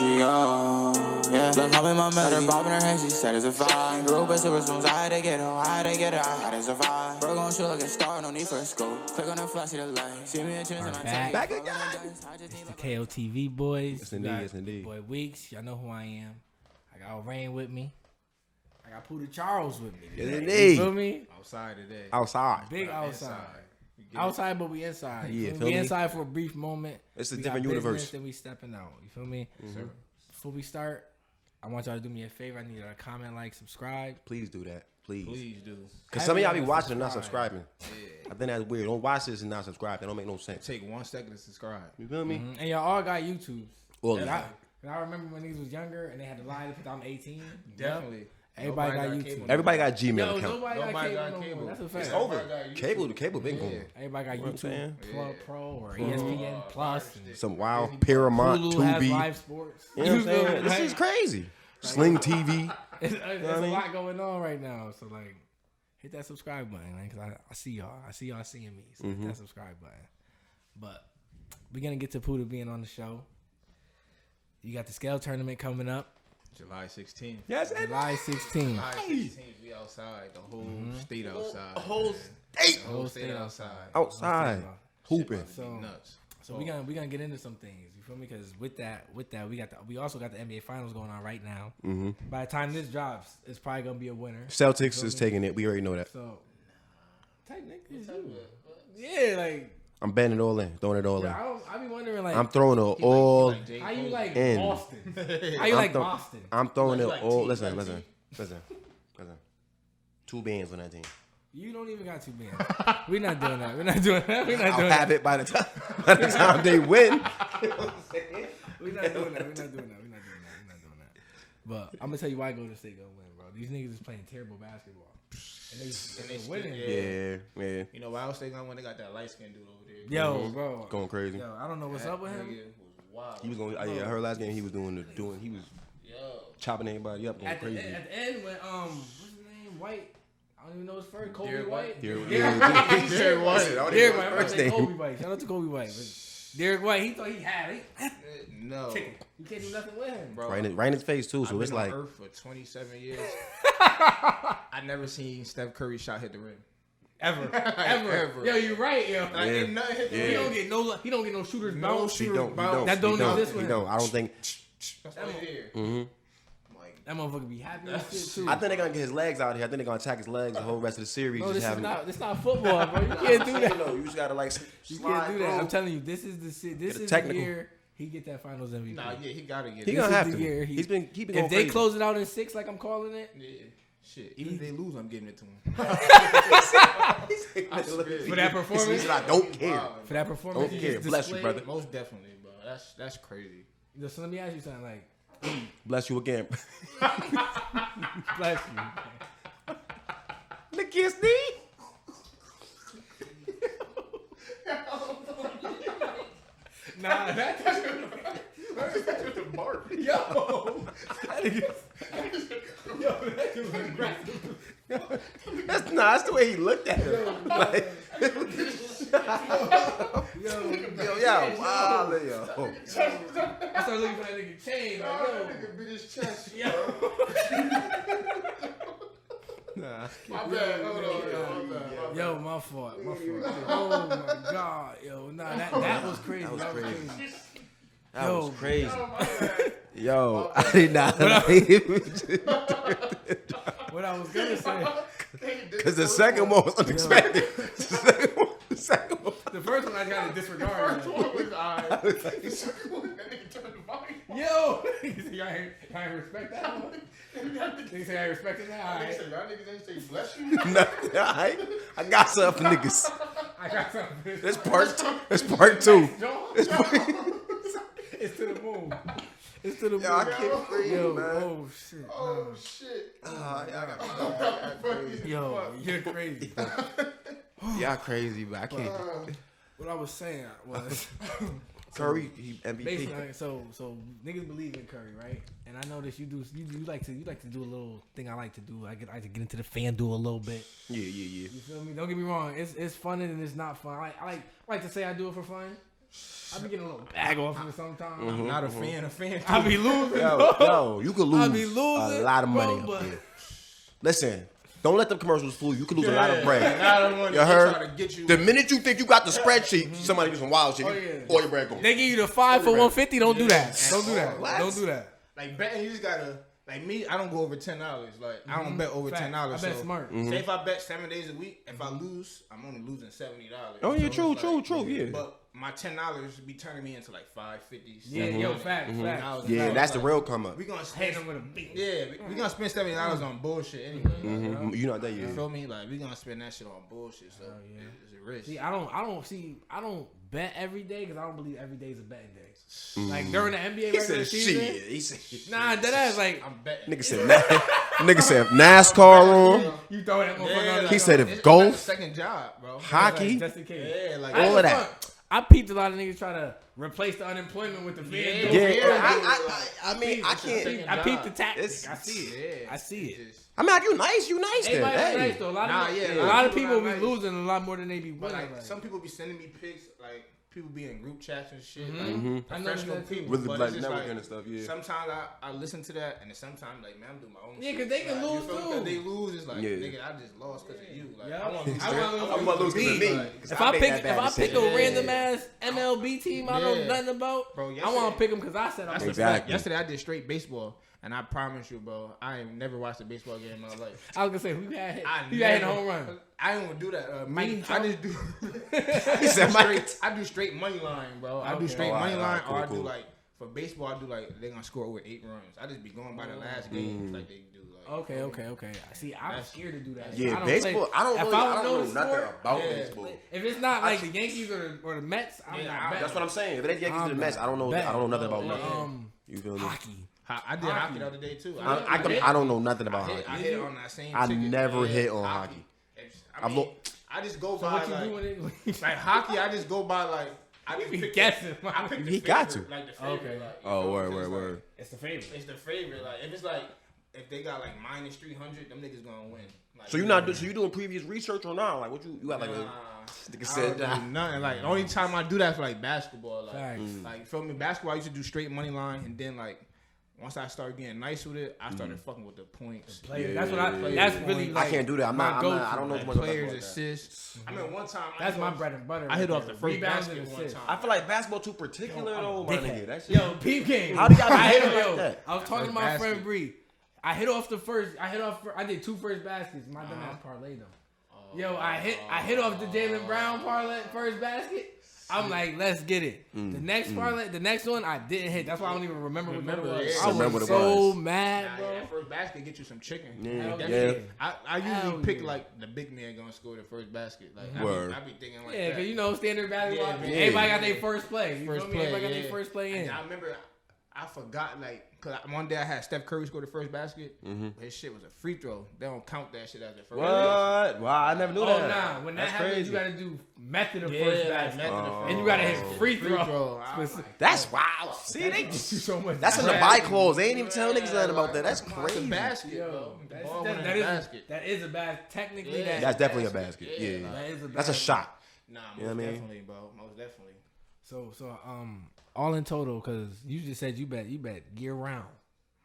Montreal, yeah. Love popping my melody, popping her hand, she said it's a vibe. Grew up as super spoons, I had to get her, I had to survive. Bro gon' shoot like a star, no need for a scope. Click on the flashy to light, see me a chance and I'm back again. It's the KOTV boys. Yes indeed. Boy Weeks, y'all know who I am. I got Rain with me. I got Pooter Charles with me. Yes indeed. You feel me? Outside today. Outside. Big outside. Outside, but we inside. Yeah, we inside for a brief moment. It's a different universe. Then we stepping out. You feel me? Mm-hmm. Before we start, I want y'all to do me a favor. I need y'all to comment, like, subscribe. Please do that. Please do. Because some of y'all be watching and not subscribing. Yeah. I think that's weird. Don't watch this and not subscribe. That don't make no sense. Take 1 second to subscribe. You feel me? Mm-hmm. And y'all all got YouTube. Well, and I remember when these was younger and they had to lie to put I'm 18. Definitely. Yep. Everybody got YouTube. Everybody got Gmail account. Nobody got cable. That's a fact. It's over. Cable been going. Yeah. Everybody got YouTube Pro or ESPN Plus. Some wild Paramount, Tubi. Live sports. You know what I'm saying? This is crazy. Sling TV. There's a lot going on right now. So like, hit that subscribe button, man, because I see y'all. I see y'all seeing me. So hit that subscribe button. But we're gonna get to Pooter being on the show. You got the Scale Tournament coming up. July 16th. Yes, July 16th. July 16th, we outside. The whole state outside. The whole state outside. Outside. Hooping. So nuts. So we're gonna get into some things. You feel me? Because with that, we also got the NBA Finals going on right now. Mm-hmm. By the time this drops, it's probably gonna be a winner. Celtics is taking it. We already know that. So technically, yeah, like. I'm banning it all in, throwing it all in. I be wondering, like, I'm throwing it all in. How you like Boston? How you like Boston? I'm throwing it all. Listen. 2 bands on that team. You don't even got 2 bands. We're not doing that. I'll have it by the time they win. We're not doing that. But I'm gonna tell you why Golden State gonna win, bro. These niggas is playing terrible basketball. And they winning. Yeah. You know why I was thinking when they got that light skinned dude over there. Yo, bro, going crazy. Yo, I don't know what's up with him. Wow. He was going. Yeah, I heard last game he was doing. He was chopping everybody up, going crazy. At the end when what's his name? White. I don't even know his first. Kobe White. Derrick White. Kobe White. Shout out to Kobe White. Derrick White. He thought he had it. No. You can't do nothing with him, bro. Right in his face too. So I've it's like. I've been on Earth for 27 years. I never seen Steph Curry shot hit the rim. Ever. Yo, you're right, yo. Like, nothing hit the rim. He don't get no shooters bounce. He don't. That don't exist with him. No, I don't think. That's what he did. Mm-hmm. That motherfucker be happy and shit too. I think they're gonna get his legs out here. I think they're gonna attack his legs the whole rest of the series. No, this is not football, bro. You can't do that. No, you just gotta like. You can't do that. Bro. I'm telling you, this is the year he get that Finals MVP. Nah, yeah, he gotta get it. He gonna have to. He's been. If they close it out in 6, like I'm calling it. Yeah. Shit, even if they lose, I'm giving it to him. For that performance, he said, I don't care. Wow, for that performance, don't care. Bless you, brother. Most definitely, bro. That's crazy. So let me ask you something, like. Bless you again. Bless you. The kiss me. Nah, that's just a bark. Yo. That dude was aggressive. That's the way he looked at her. Like, yo, wow, yo. I started looking for that nigga chain. Like, yo, nigga bit his chest, yo. Nah, my bad. Hold on. Yo, my fault. Oh my god, yo, nah, that was crazy. That was crazy. That was crazy. Yo, I did not what I was gonna say. Because the second one was unexpected. The second one. The first one I got to disregard. The first one was alright. The second one, that nigga turned the volume on. Yo! Y'all ain't respect that one? They say I respect it now. Alright. Y'all niggas ain't say bless you? No, alright. I got something for niggas. It's part 2. It's to the moon. It's to the moon. Yo, I can't breathe, man. Oh, shit. Yo, you're crazy. Y'all crazy, but I can't. What I was saying was Curry, he MVP. Basically, so niggas believe in Curry, right? And I noticed you do. You like to do a little thing. I like to do. I like to get into the FanDuel a little bit. Yeah. You feel me? Don't get me wrong. It's fun and it's not fun. I like to say I do it for fun. I be getting a little bag off me sometimes. Mm-hmm, I'm not a fan of fan. I be losing. Yo, you could lose a lot of money up here. Listen, don't let them commercials fool you. You could lose a lot of bread. You heard? The minute you think you got the spreadsheet, somebody do some wild shit. All your bread going. They give you the 5 for $150. Don't do that. Don't do that. What? Don't do that. Like betting, you just gotta. Like me, I don't go over $10. Like I don't bet over $10. I bet smart. Mm-hmm. Say if I bet 7 days a week, if I lose, I'm only losing $70. Oh yeah, so true. Yeah. But my $10 be turning me into like $5.50. Yeah, yo, fact. Yeah, that's the real come up. We gonna spend them with a big. Yeah, we gonna spend $70 on bullshit anyway. Mm-hmm. You know that you feel me? Like we gonna spend that shit on bullshit. So it's a risk. See, I don't bet every day because I don't believe every day is a betting day. Like during the NBA regular season, that ass like I'm betting. Nigga said NASCAR on. You throw that motherfucker. He said if golf, second job, bro. Hockey, just in case. Yeah, like all of that. I peeped a lot of niggas try to replace the unemployment with the FanDuel. I can't. I peeped the tactics. I see it. I mean, like, you nice. Everybody then. Nice though. A lot of people be losing a lot more than they be winning. Like, some people be sending me pics, like people be in group chats and shit. Mm-hmm. Like, professional people with the black networking and stuff. Yeah. Sometimes I listen to that, and then sometimes like, man, I'm doing my own. Yeah, because they can lose too. If they lose, it's like, nigga, I just lost because of you. Like, I want to lose because of me. If I pick a random ass MLB team I don't know nothing about, I want to pick them because I said I'm exactly. Yesterday I did straight baseball. And I promise you, bro, I ain't never watched a baseball game in my life. I was going to say, who got hit a home run? I ain't going to do that. I do straight money line, bro. I do straight money line, or I do like, for baseball, I do like, they're going to score with 8 runs. I just be going by the last games like they do. Like, okay. See, I'm scared to do that. Yeah, I don't know nothing about baseball. If it's not like the Yankees or the Mets, I'm not betting. That's what I'm saying. If it ain't Yankees or the Mets, I don't know nothing about nothing. You feel me? Hockey. I did hockey the other day too. I don't know nothing about hockey. I hit on that same. I never hit on hockey. I just go by like hockey. I just go by like. I just be guessing. I pick the favorite. Like the favorite. Okay. Like, word. It's the favorite. Like if they got like -300, them niggas gonna win. Like, so you doing previous research or not? Like what you got like a. Nigga said nothing. Like the only time I do that for like basketball. Like feel me? Basketball I used to do straight money line and then like. Once I started getting nice with it, I started fucking with the points. The players. That's really. Like, I can't do that. I don't know too much about players assists. I mean, one time that's my bread and butter. I hit off the first basket one time. I feel like basketball too particular though. My nigga, that shit. Yo, peep game. How do y'all hit like that? I was talking to my friend Bree. I hit off the first. I did 2 first baskets. My dumb ass parlay though. Yo, I hit off the Jalen Brown parlay first basket. I'm like, let's get it. The next parlay, the next one, I didn't hit. That's why I don't even remember what it was. I was so mad, bro. That first basket get you some chicken. Yeah. I usually pick like the big man gonna score the first basket. Like I be thinking like that. Cause you know standard basketball. Yeah, everybody got their first play. Everybody got their first play in. I remember. I forgot, like, because one day I had Steph Curry score the first basket. Mm-hmm. His shit was a free throw. They don't count that shit as the first. What? Basket. Wow, I never knew that. Oh, nah. When that happens, you got to do method of first basket. And you got to hit free throw. That's wild. See, they do so much. That's in the buy clause. They ain't even tell niggas nothing about that. That's crazy. Basket, yo, that is a basket. Technically, that's definitely a basket. Yeah. That is a basket. That's a shot. Nah, most definitely, bro. Most definitely. So, all in total, because you just said you bet year round.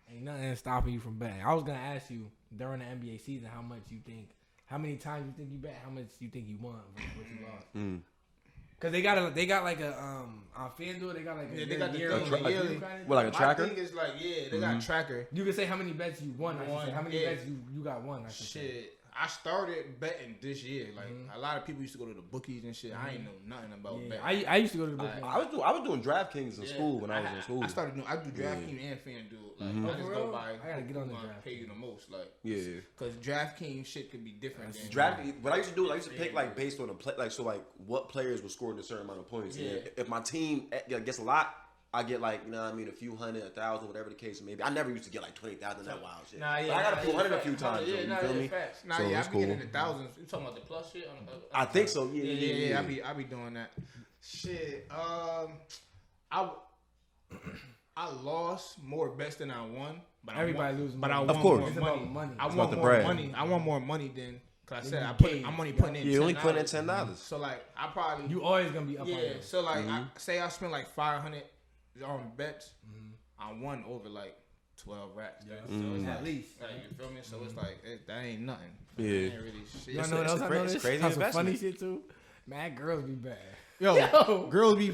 Ain't nothing stopping you from betting. I was gonna ask you during the NBA season how many times you think you bet, how much you think you won versus what you lost. Because they got like a on FanDuel they got like a yearly kind of like a tracker. I think it's like they got a tracker. You can say how many bets you won. How many bets you got won? I started betting this year. Like a lot of people used to go to the bookies and shit. I ain't know nothing about betting. I used to go to the bookies. I was doing DraftKings in school when I was in school. I do DraftKings and FanDuel. Like I just go by. I gotta get on the draft. Pay you the most, like because DraftKings shit could be different. What I used to do, I used to pick like based on the play, like so like what players were scoring a certain amount of points. Yeah. And if my team gets a lot. I get like, you know what I mean, a few hundred, 1,000, whatever the case may be. I never used to get like 20,000 that wild shit. But I got to pull 100 a few times. You feel me? Facts. I be getting the thousands. You talking about the plus shit? I think so. Yeah. I be doing that. Shit. I lost more bets than I won. But everybody loses money. But I won more money. I want more money than Cause I said I'm only putting in. You only putting in $10. So like I probably you always gonna be up. Yeah. On so like I, say I spend like $500 on bets. I won over like 12 racks. Yeah. So it's at least. Like, you feel me? So it's like that ain't nothing. Yeah. It ain't really shit. You know what else? It's crazy. Some funny shit too. Man, girls be bad. Yo, girls be.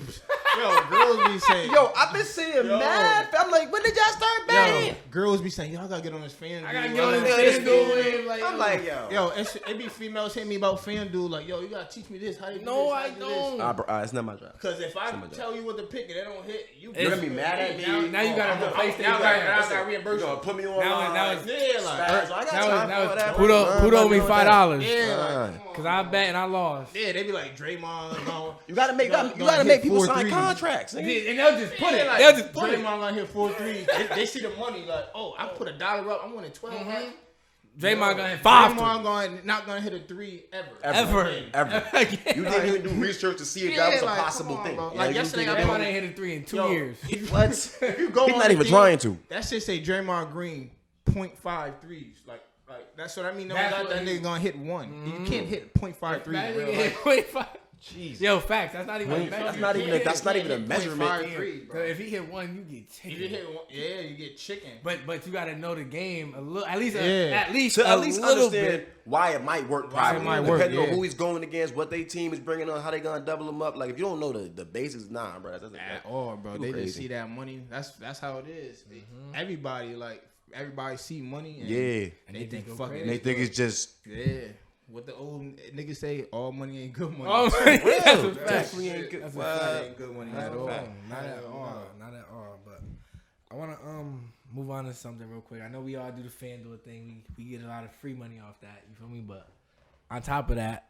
Yo, girls be saying. Yo, I've been saying math. I'm like, when did y'all start betting? Yo, girls be saying, y'all gotta get on this FanDuel. I gotta get on this FanDuel. Like, I'm like, yo. Yo, it be females hitting me about FanDuel. Like, yo, you gotta teach me this. How you do no, this? I do don't. It's not my job. Because if I tell you what to pick and it don't hit, you're gonna be mad at me. Now you gotta replace that. Now I gotta reimburse you. Put me on. Now who owed me $5? Yeah. Because I bet and I lost. Yeah, they be like, Draymond. You gotta make people sign contracts. Contracts, and they'll just put it. Like, they'll just put Draymond out here 4 3. They see the money like, oh, I put $1 up. I'm winning 12. Draymond going 5. Draymond going not going to hit a 3 ever. You didn't even do research to see if that was a possible thing. Bro. Like yesterday, Draymond ain't hit a 3 in 2 years. What? You go he's not even trying to. That shit say Draymond Green 0.5 threes. Like that's what I mean. No, that nigga going to hit 1. You can't hit 0.5 threes. 0.5. Jeez. Yo, facts. That's not even a measurement. That's not even a measurement. 3, bro. If he hit 1, you get chicken. If you hit 1, you get chicken. But you gotta know the game a little, at least a little bit. Why it might work probably. Depending on who he's going against, what their team is bringing on, how they gonna double him up. Like if you don't know the basics, nah, bro. That's at all, bro. They just see that money. That's how it is. Mm-hmm. Everybody see money and they think fucking. They think it's just what the old niggas say, all money ain't good money. All money ain't good money at all. Not at all. But I want to move on to something real quick. I know we all do the FanDuel thing. We get a lot of free money off that. You feel me? But on top of that,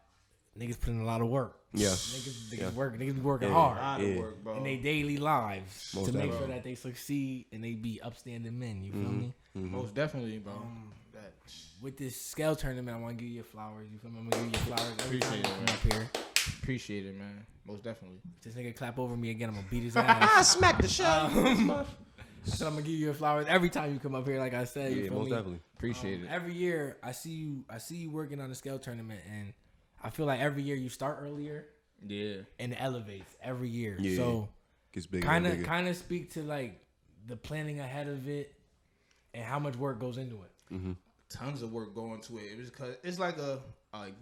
niggas put in a lot of work. Yeah. Niggas be working hard. A lot of work, bro. In their daily lives most to make sure that they succeed and they be upstanding men. You feel me? Mm-hmm. Most definitely, bro. With this scale tournament, I want to give you your flowers. You feel me? I'm gonna give you your flowers. Appreciate it, man. Up here. Appreciate it, man. Most definitely. If this nigga clap over me again, I'm gonna beat his ass. I smack the shit. I said I'm gonna give you your flowers every time you come up here. Like I said, you feel most me? Definitely. Appreciate it. Every year, I see you working on the scale tournament, and I feel like every year you start earlier. Yeah. And it elevates every year. Yeah. So gets bigger. Kind of speak to like the planning ahead of it, and how much work goes into it. Mm-hmm. Tons of work going to it. It was cause it's like a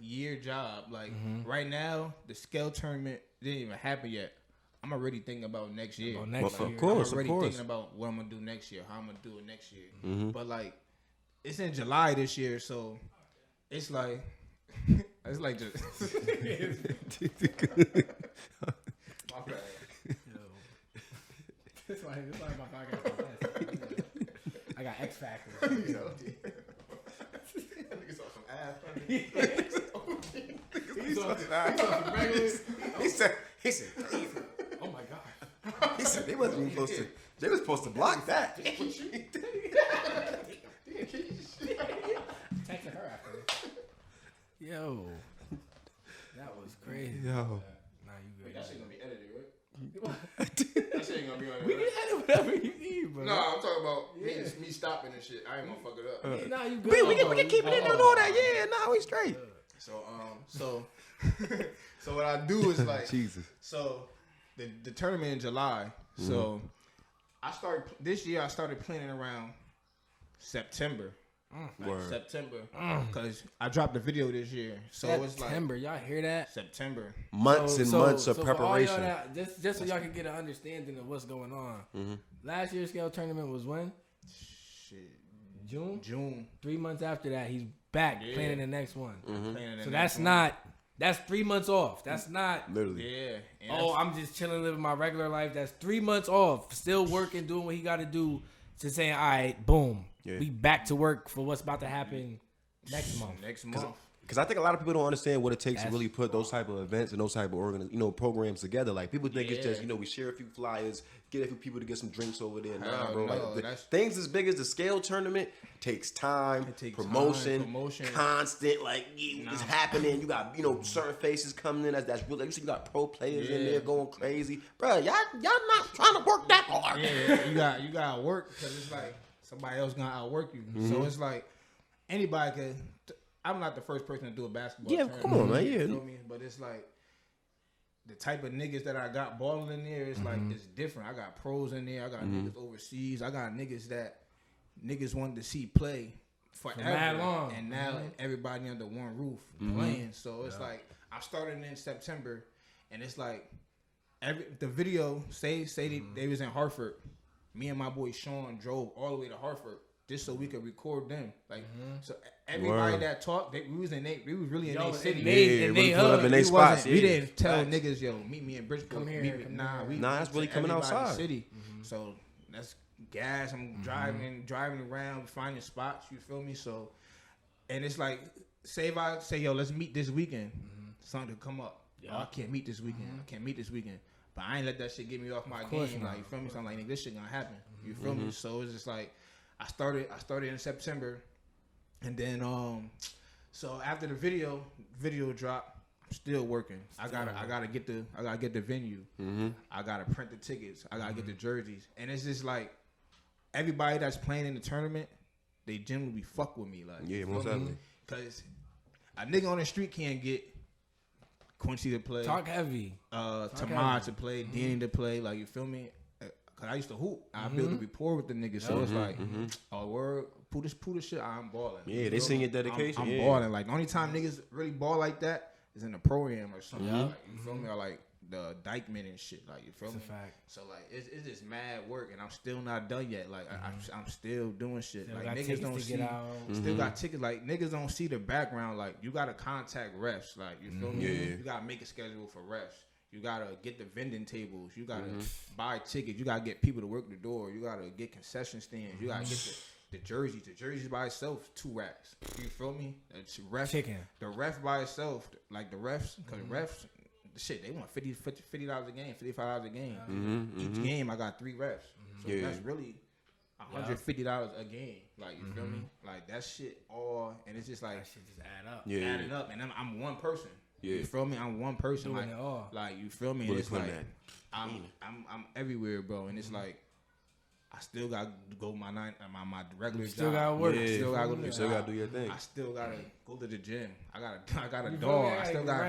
year job. Like right now, the scale tournament didn't even happen yet. I'm already thinking about next year. Of course. Thinking about what I'm gonna do next year, how I'm gonna do it next year. Mm-hmm. But like, it's in July this year, so it's like just. My bad. That's why my podcast. I got X Factor. You know. He said, "Oh my god!" He said, "They wasn't even supposed to. They were supposed to block that." Texting her after this. Yo, that was crazy. Yo, nah, you good? That shit gonna be edited, right? That shit ain't gonna be on there. We can edit whatever you need, bro. No, I'm talking about me stopping and shit. I ain't gonna fuck it up. Nah, you good. We can keep it in and all that. Yeah, nah, we straight. So what I do is like Jesus. So the tournament in July. Mm-hmm. So I started planning around September. Because I dropped the video this year, so it's like September. Y'all hear that? September, months of preparation. Just so y'all can get an understanding of what's going on. Mm-hmm. Last year's scale tournament was when? Shit, June. 3 months after that, he's back planning the next one. Mm-hmm. So that's 3 months off. That's not literally. Yeah. I'm just chilling, living my regular life. That's 3 months off. Still working, doing what he got to do. To saying, all right, boom. Yeah. We back to work for what's about to happen next month. Because I think a lot of people don't understand what it takes to really put those type of events and those type of programs together. Like people think it's just we share a few flyers, get a few people to get some drinks over there. Nah, bro. No, like things as big as the scale tournament takes time, promotion, constant. Like it's happening. You got certain faces coming in. That's real. Like, you see, you got pro players in there going crazy, bro. Y'all not trying to work that hard. Yeah, you got to work because it's like somebody else gonna outwork you. Mm-hmm. So it's like anybody could. I'm not the first person to do a basketball tournament. Yeah, come on, man. Yeah. You know what I mean? But it's like the type of niggas that I got balling in there, it's mm-hmm. like it's different. I got pros in there. I got mm-hmm. niggas overseas. I got niggas that niggas wanted to see play forever. Long. And now mm-hmm. everybody under one roof mm-hmm. playing. So it's like I started in September, and it's like the video, say mm-hmm. they was in Hartford. Me and my boy Sean drove all the way to Hartford just so we could record them. Like mm-hmm. so everybody that talked, we was really in their city. We didn't tell niggas, yo, meet me in Bridgeport. Come here. That's really coming outside. City. Mm-hmm. So that's gas. I'm driving around, finding spots, you feel me? So and it's like say, yo, let's meet this weekend. Mm-hmm. Something to come up. Yeah. Oh, I can't meet this weekend. Mm-hmm. But I ain't let that shit get me off my game. Not. Like, you feel me? So I'm like, nigga, this shit gonna happen. You feel me? So it's just like, I started in September, and then so after the video drop, I'm still working. I gotta get the venue. Mm-hmm. I gotta print the tickets. I gotta get the jerseys. And it's just like everybody that's playing in the tournament, they genuinely fuck with me. Like, yeah, most definitely. Because a nigga on the street can't get Quincy to play. Talk heavy. Tamar to play. Mm-hmm. Danny to play. Like, you feel me? Because I used to hoop. I built a rapport with the niggas. So it's like, oh, word, poo this shit, I'm balling. Yeah, they sing your dedication. I'm balling. Like, the only time niggas really ball like that is in the program or something. Yeah. Like, you feel me? Or like the Dykeman and shit. Like, you feel me? It's a fact. So, like, it's just mad work, and I'm still not done yet. Like, I'm still doing shit. Still like, niggas don't see. Still got tickets. Like, niggas don't see the background. Like, you gotta contact refs. Like, you feel me? Yeah. You gotta make a schedule for refs. You gotta get the vending tables. You gotta buy tickets. You gotta get people to work the door. You gotta get concession stands. You gotta get the jerseys. The jerseys by itself, $2 racks. You feel me? It's ref. Chicken. The ref by itself, like the refs, because refs. Shit, they want $50 a game, $55 a game. Each game, I got 3 refs. So that's really $150 a game. Like, you feel me? Like, that shit all, and it's just like, that shit just add up. Yeah. Add it up, and I'm one person. Yeah. You feel me? I'm one person. Doing like, it all. Like, you feel me? And it's like, I'm everywhere, bro. And it's like, I still got to go my regular job. Still got to work. Yeah, still got to go to the job. You still got to do your thing. I still got to go to the gym. I got a dog. Right, I still got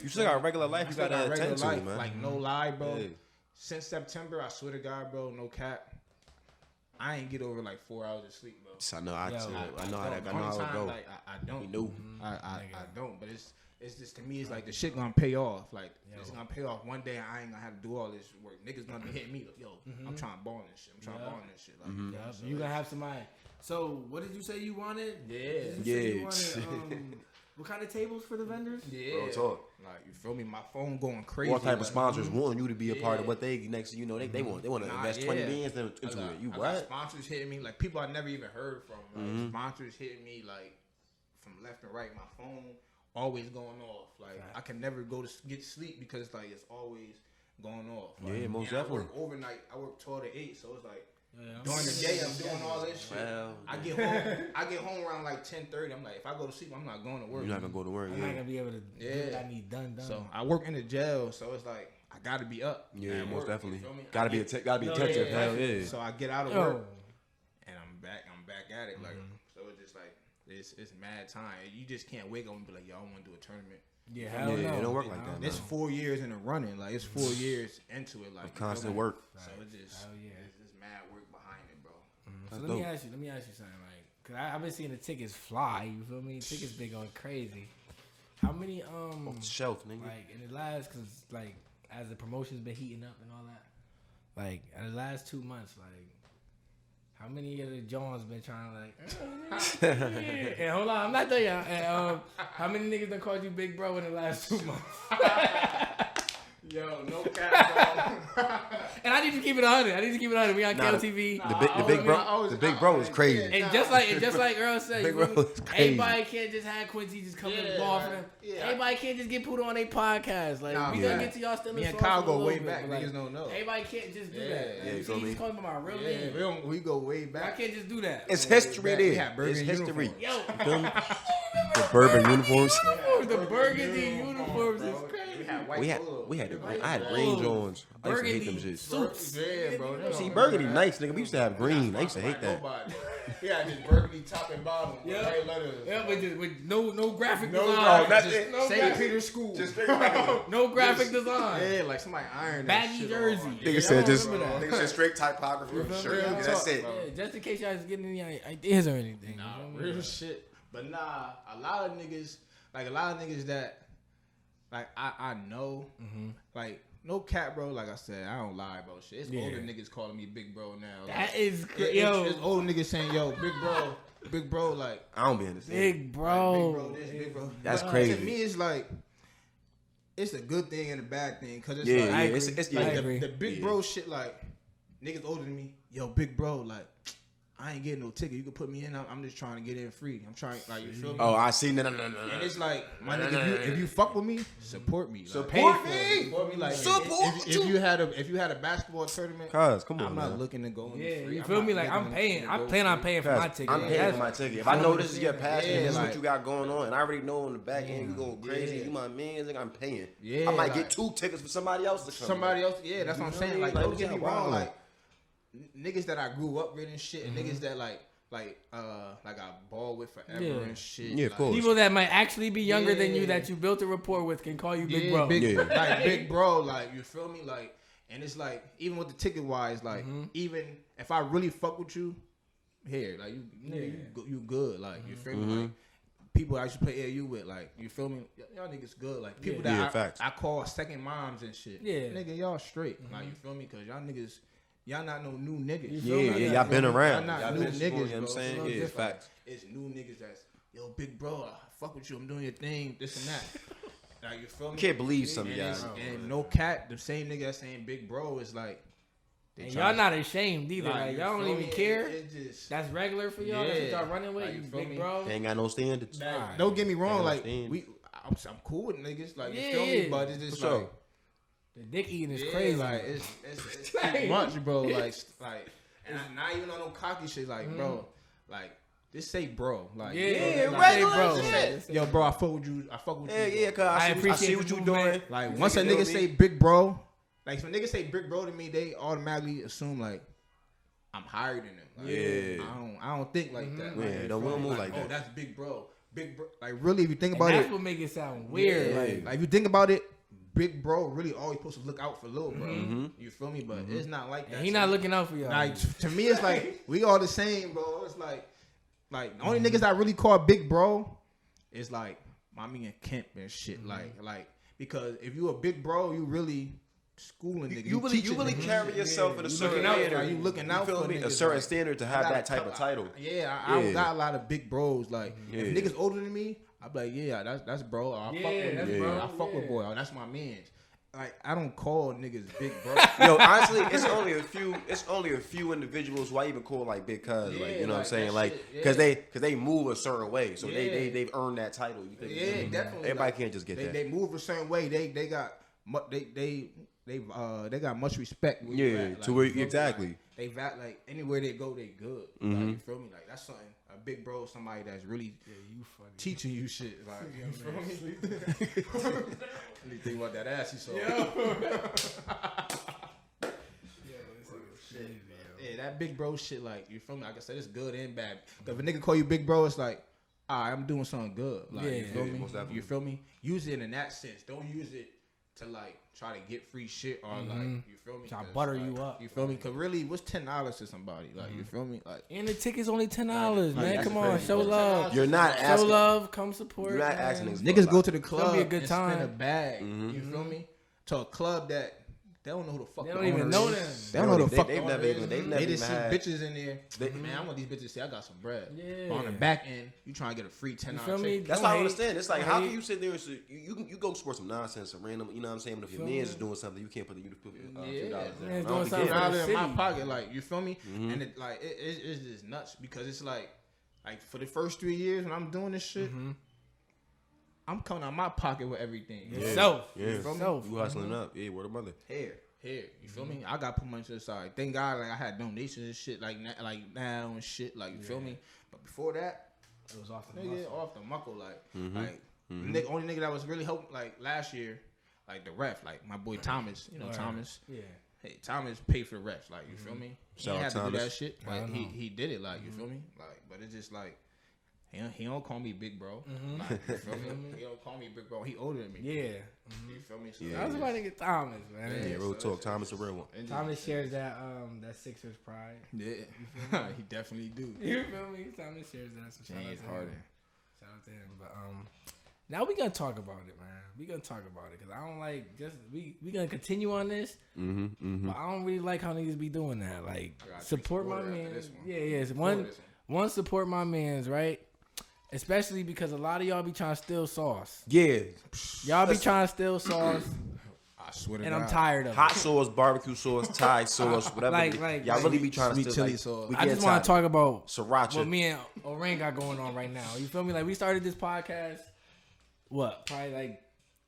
you still got regular life. You got to attend to, man. Like, no lie, bro. Yeah. Since September, I swear to God, bro, no cap, I ain't get over like 4 hours of sleep, bro. So I know how to go. Like, I don't. We knew. I don't. But it's just, to me, it's like the shit gonna pay off. Like, it's gonna pay off one day. I ain't gonna have to do all this work. Niggas gonna be hitting me. Like, yo, I'm trying to ball and shit. Like, so you gonna have somebody. So, what did you say you wanted? What kind of tables for the vendors? Yeah, real talk. Like, you feel me? My phone going crazy. What type of sponsors want you to be a part of what they next? You know, they want to invest $20 million into it. You what? Sponsors hitting me, like people I never even heard from. Like, sponsors hitting me like from left and right. My phone always going off. Like, I can never go to get sleep because like it's always going off. Like, yeah, most definitely. I work overnight. I work 12 to 8, so it's like during the day I'm doing all this shit. I get home around like 10:30. I'm like, if I go to sleep, I'm not going to work. You're not gonna go to work. I'm not gonna be able to. Do what I need done. So I work in the jail, so it's like I gotta be up. Yeah, most definitely. You know I mean? Gotta be attentive. Yeah. So I get out of work and I'm back at it. Like, so it's just like. It's mad time. You just can't wake up and be like, yo, I want to do a tournament. Yeah, hell no. It don't work like that. It's 4 years in the running. Like, it's 4 years into it. Like, with constant work. Right. So it's just it's just mad work behind it, bro. Mm-hmm. So let me ask you something. Like, cause I've been seeing the tickets fly. You feel me? Tickets been going crazy. How many off the shelf, nigga? Like in the last, cause like as the promotion's been heating up and all that. Like in the last 2 months, like. How many of the Jones been trying to like? And hold on, I'm not there yet. And, how many niggas done called you Big Bro in the last 2 months? Yo, no cap, bro. And I need to keep it 100. We on KOTV. The Big Bro is crazy. And just like Earl said, everybody can't just have Quincy just come in the ball for them. Yeah. Everybody can't just get put on their podcast. Like, we gonna get to y'all still. Me and Kyle go way back. Like, niggas don't know. Everybody can't just do that. Like, you see, he's calling me my real name. We go way back. I can't just do that. It's history. It's history. Yo. the bourbon uniforms. The burgundy uniforms is crazy. I had green Jones. I used to hate them shits. Suits. Yeah, bro. See, burgundy nice, nigga. We used to have green. I used to hate that. Yeah, just burgundy top and bottom. Yeah, yeah, but just with no graphic design. No, St. Peter's School. Just no graphic design. Yeah, like somebody ironed that shit. Baggy jersey. Nigga said just straight typography. Sure, that's it. Just in case y'all is getting any ideas or anything. Nah, real shit. But nah, a lot of niggas that, like, I know, mm-hmm. like, no cap, bro. Like I said, I don't lie about shit. It's older niggas calling me big bro now. That like, is crazy. It's old niggas saying, yo, big bro, like. I don't be understanding. Big bro. Like, big bro this, big bro. That's crazy. To me, it's like, it's a good thing and a bad thing. Because it's like, it's like the big bro shit, like, niggas older than me, yo, big bro, like. I ain't getting no ticket. You can put me in. I'm just trying to get in free. I'm trying, like, you feel me? Oh, I see. No. And it's like, my nigga, if you fuck with me, support me. Like, support me. Like, if you had a basketball tournament, cause come on, I'm not looking to go in free. You feel me? Like, I'm paying. I plan on paying for my ticket. I'm paying for my ticket. If I know this is your passion, this is what you got going on, and I already know on the back end you going crazy. You my man. Like, I'm paying. Yeah, I might get two tickets for somebody else to come. Somebody else. Yeah, that's what I'm saying. Like, don't get me wrong. Like. Niggas that I grew up with and shit, and mm-hmm. niggas that like I ball with forever and shit. Yeah, like, of course. People that might actually be younger than you that you built a rapport with can call you big bro. Like big bro, like, you feel me? Like, and it's like, even with the ticket wise, like, mm-hmm. even if I really fuck with you, here, like, you good, like, mm-hmm. you feel me? Mm-hmm. Like, people I should play AAU with, like, you feel me? Y'all niggas good. Like, people that I call second moms and shit. Yeah, nigga, y'all straight. Mm-hmm. Like, you feel me? Cause y'all niggas. Y'all not no new niggas. Yeah, y'all been around. Y'all not new niggas, bro. You know what I'm saying? So yeah, facts. Like, it's new niggas that's, yo, big bro, I fuck with you. I'm doing your thing, this and that. Like, you feel me? You can't believe some of y'all. And no cat, the same nigga that's saying big bro is like. And y'all not ashamed either. Like, y'all don't even care. Just, that's regular for y'all. That's what y'all running with. Like, you big bro. They ain't got no standards. Nah, don't get me wrong. Like, I'm cool with niggas. Like, you feel me? But it's just like. The dick eating is crazy. Like, it's too much, bro. Like, and I'm not even on no cocky shit. Like, bro, like, just say bro. Like, right, bro. Yo, bro, I fuck with you. Yeah, cause I see what you doing. Like, once a nigga say big bro, like, when niggas say big bro to me, they automatically assume like I'm higher than them. Like, I don't think like that. Like, yeah, don't move like that. Oh, that's big bro. Big bro. Like, really, if you think about it, that's what make it sound weird. Like, if you think about it. Big bro really always supposed to look out for little bro. Mm-hmm. You feel me? But it's not like that. He not looking out for y'all. Like, to me, it's like we all the same, bro. It's like the only niggas I really call big bro is like mommy and Kemp and shit. Mm-hmm. Like because if you a big bro, you really schooling niggas. You really carry yourself in a certain manner. Like, you looking out for niggas, a certain like, standard to have that type of title. I got a lot of big bros. Like if niggas older than me. I be like, that's bro. I fuck with boy. Oh, that's my man's. Like, I don't call niggas big bro. Yo, honestly, it's only a few individuals who I even call like big cuz. Like, you know what I'm saying? Like, cause they move a certain way, so they've earned that title. You think? Yeah, definitely. Everybody like, can't just get that. They move a certain way. They got much respect. Where you at. Like, to where exactly. Like, they anywhere they go, they good. Mm-hmm. Like, you feel me? Like that's something. A big bro, somebody that's really teaching you shit. Like, you know what I mean? You think about that ass you saw. Yeah, that big bro shit, like, you feel me? Like I said, it's good and bad. Because if a nigga call you big bro, it's like, all right, I'm doing something good. Like, you feel me? Use it in that sense. Don't use it to, like, try to get free shit or, like, you feel me? Try to butter you up. You feel me? Because really, what's $10 to somebody? Like, you feel me? Like, and the ticket's only $10, man. Come on, show love. You're not asking. Show love, come support. You're not asking. Niggas go to the club and spend a bag. You feel me? To a club that they don't know who the fuck they don't even know them. They don't know who the fuck they've never even. They just see bitches in there. Man, I want these bitches to say I got some bread. But on the back end, you trying to get a free $10 ticket. That's what I understand. It's like, how can you sit there and you go support some nonsense, some random, you know what I'm saying? But if your man's doing something, you can't put $2 there. Man's doing something in my pocket, like, you feel me? And it like it's just nuts because it's like for the first 3 years when I'm doing this shit. I'm coming out of my pocket with everything. Yourself. You hustling up. Yeah, word of mother. Here. You feel me? I got to put money to the side. Thank God, like, I had donations and shit, like now and shit. Like, you feel me? But before that, It was off the muscle. Off the muckle. The only nigga that was really helping, like, last year, like, the ref, like, my boy Thomas. You know, Thomas. Yeah. Hey, Thomas paid for the refs. Like, you feel me? He didn't have to do that shit. Like, he did it. Like, you feel me? Like, but it's just, like, he don't call me big bro. Like, you feel me? He don't call me big bro. He older than me. Yeah. You feel me? So that's why they get Thomas, man. Yeah, real talk. Thomas a real one. Thomas shares that Sixers pride. Yeah. You feel me? He definitely do. You feel me? Thomas shares that. So James Harden. Shout out to him. But, now we gonna talk about it, man. We gonna talk about it because I don't like just we gonna continue on this, but I don't really like how niggas be doing that. Like support my man, One support my man's right, especially because a lot of y'all be trying to steal sauce. Yeah, y'all be trying to steal sauce. I swear to God. And I'm tired of hot sauce, barbecue sauce, Thai sauce, whatever. Y'all really be trying to steal chili sauce. I just want to talk about sriracha. What me and Oren got going on right now. You feel me? Like we started this podcast. What? Probably like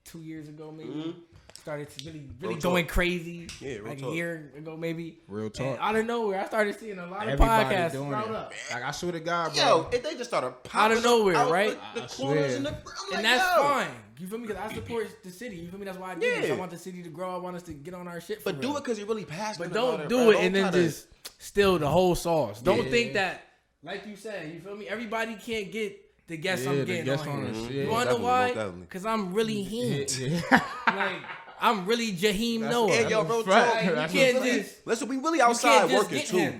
2 years ago, maybe started to really going crazy. Yeah, real like talk. A year ago, maybe. Real talk. And out of nowhere, I started seeing a lot of podcasts doing it. Up. Like I swear to God, bro. Yo, if they just started popping out of nowhere, right? The corners and the like, and that's fine. You feel me? Because I support the city. You feel me? That's why I did it. I want the city to grow. I want us to get on our shit. For but do it because you're really passionate. But don't do it and then just steal the whole sauce. Don't think that, like you said, you feel me? Everybody can't get. The guess I'm getting on this. You wanna know why? Because I'm really hint. Like, I'm really Jaheim Noah. Hey, yo, bro, you can't just... Listen, we really outside working, too.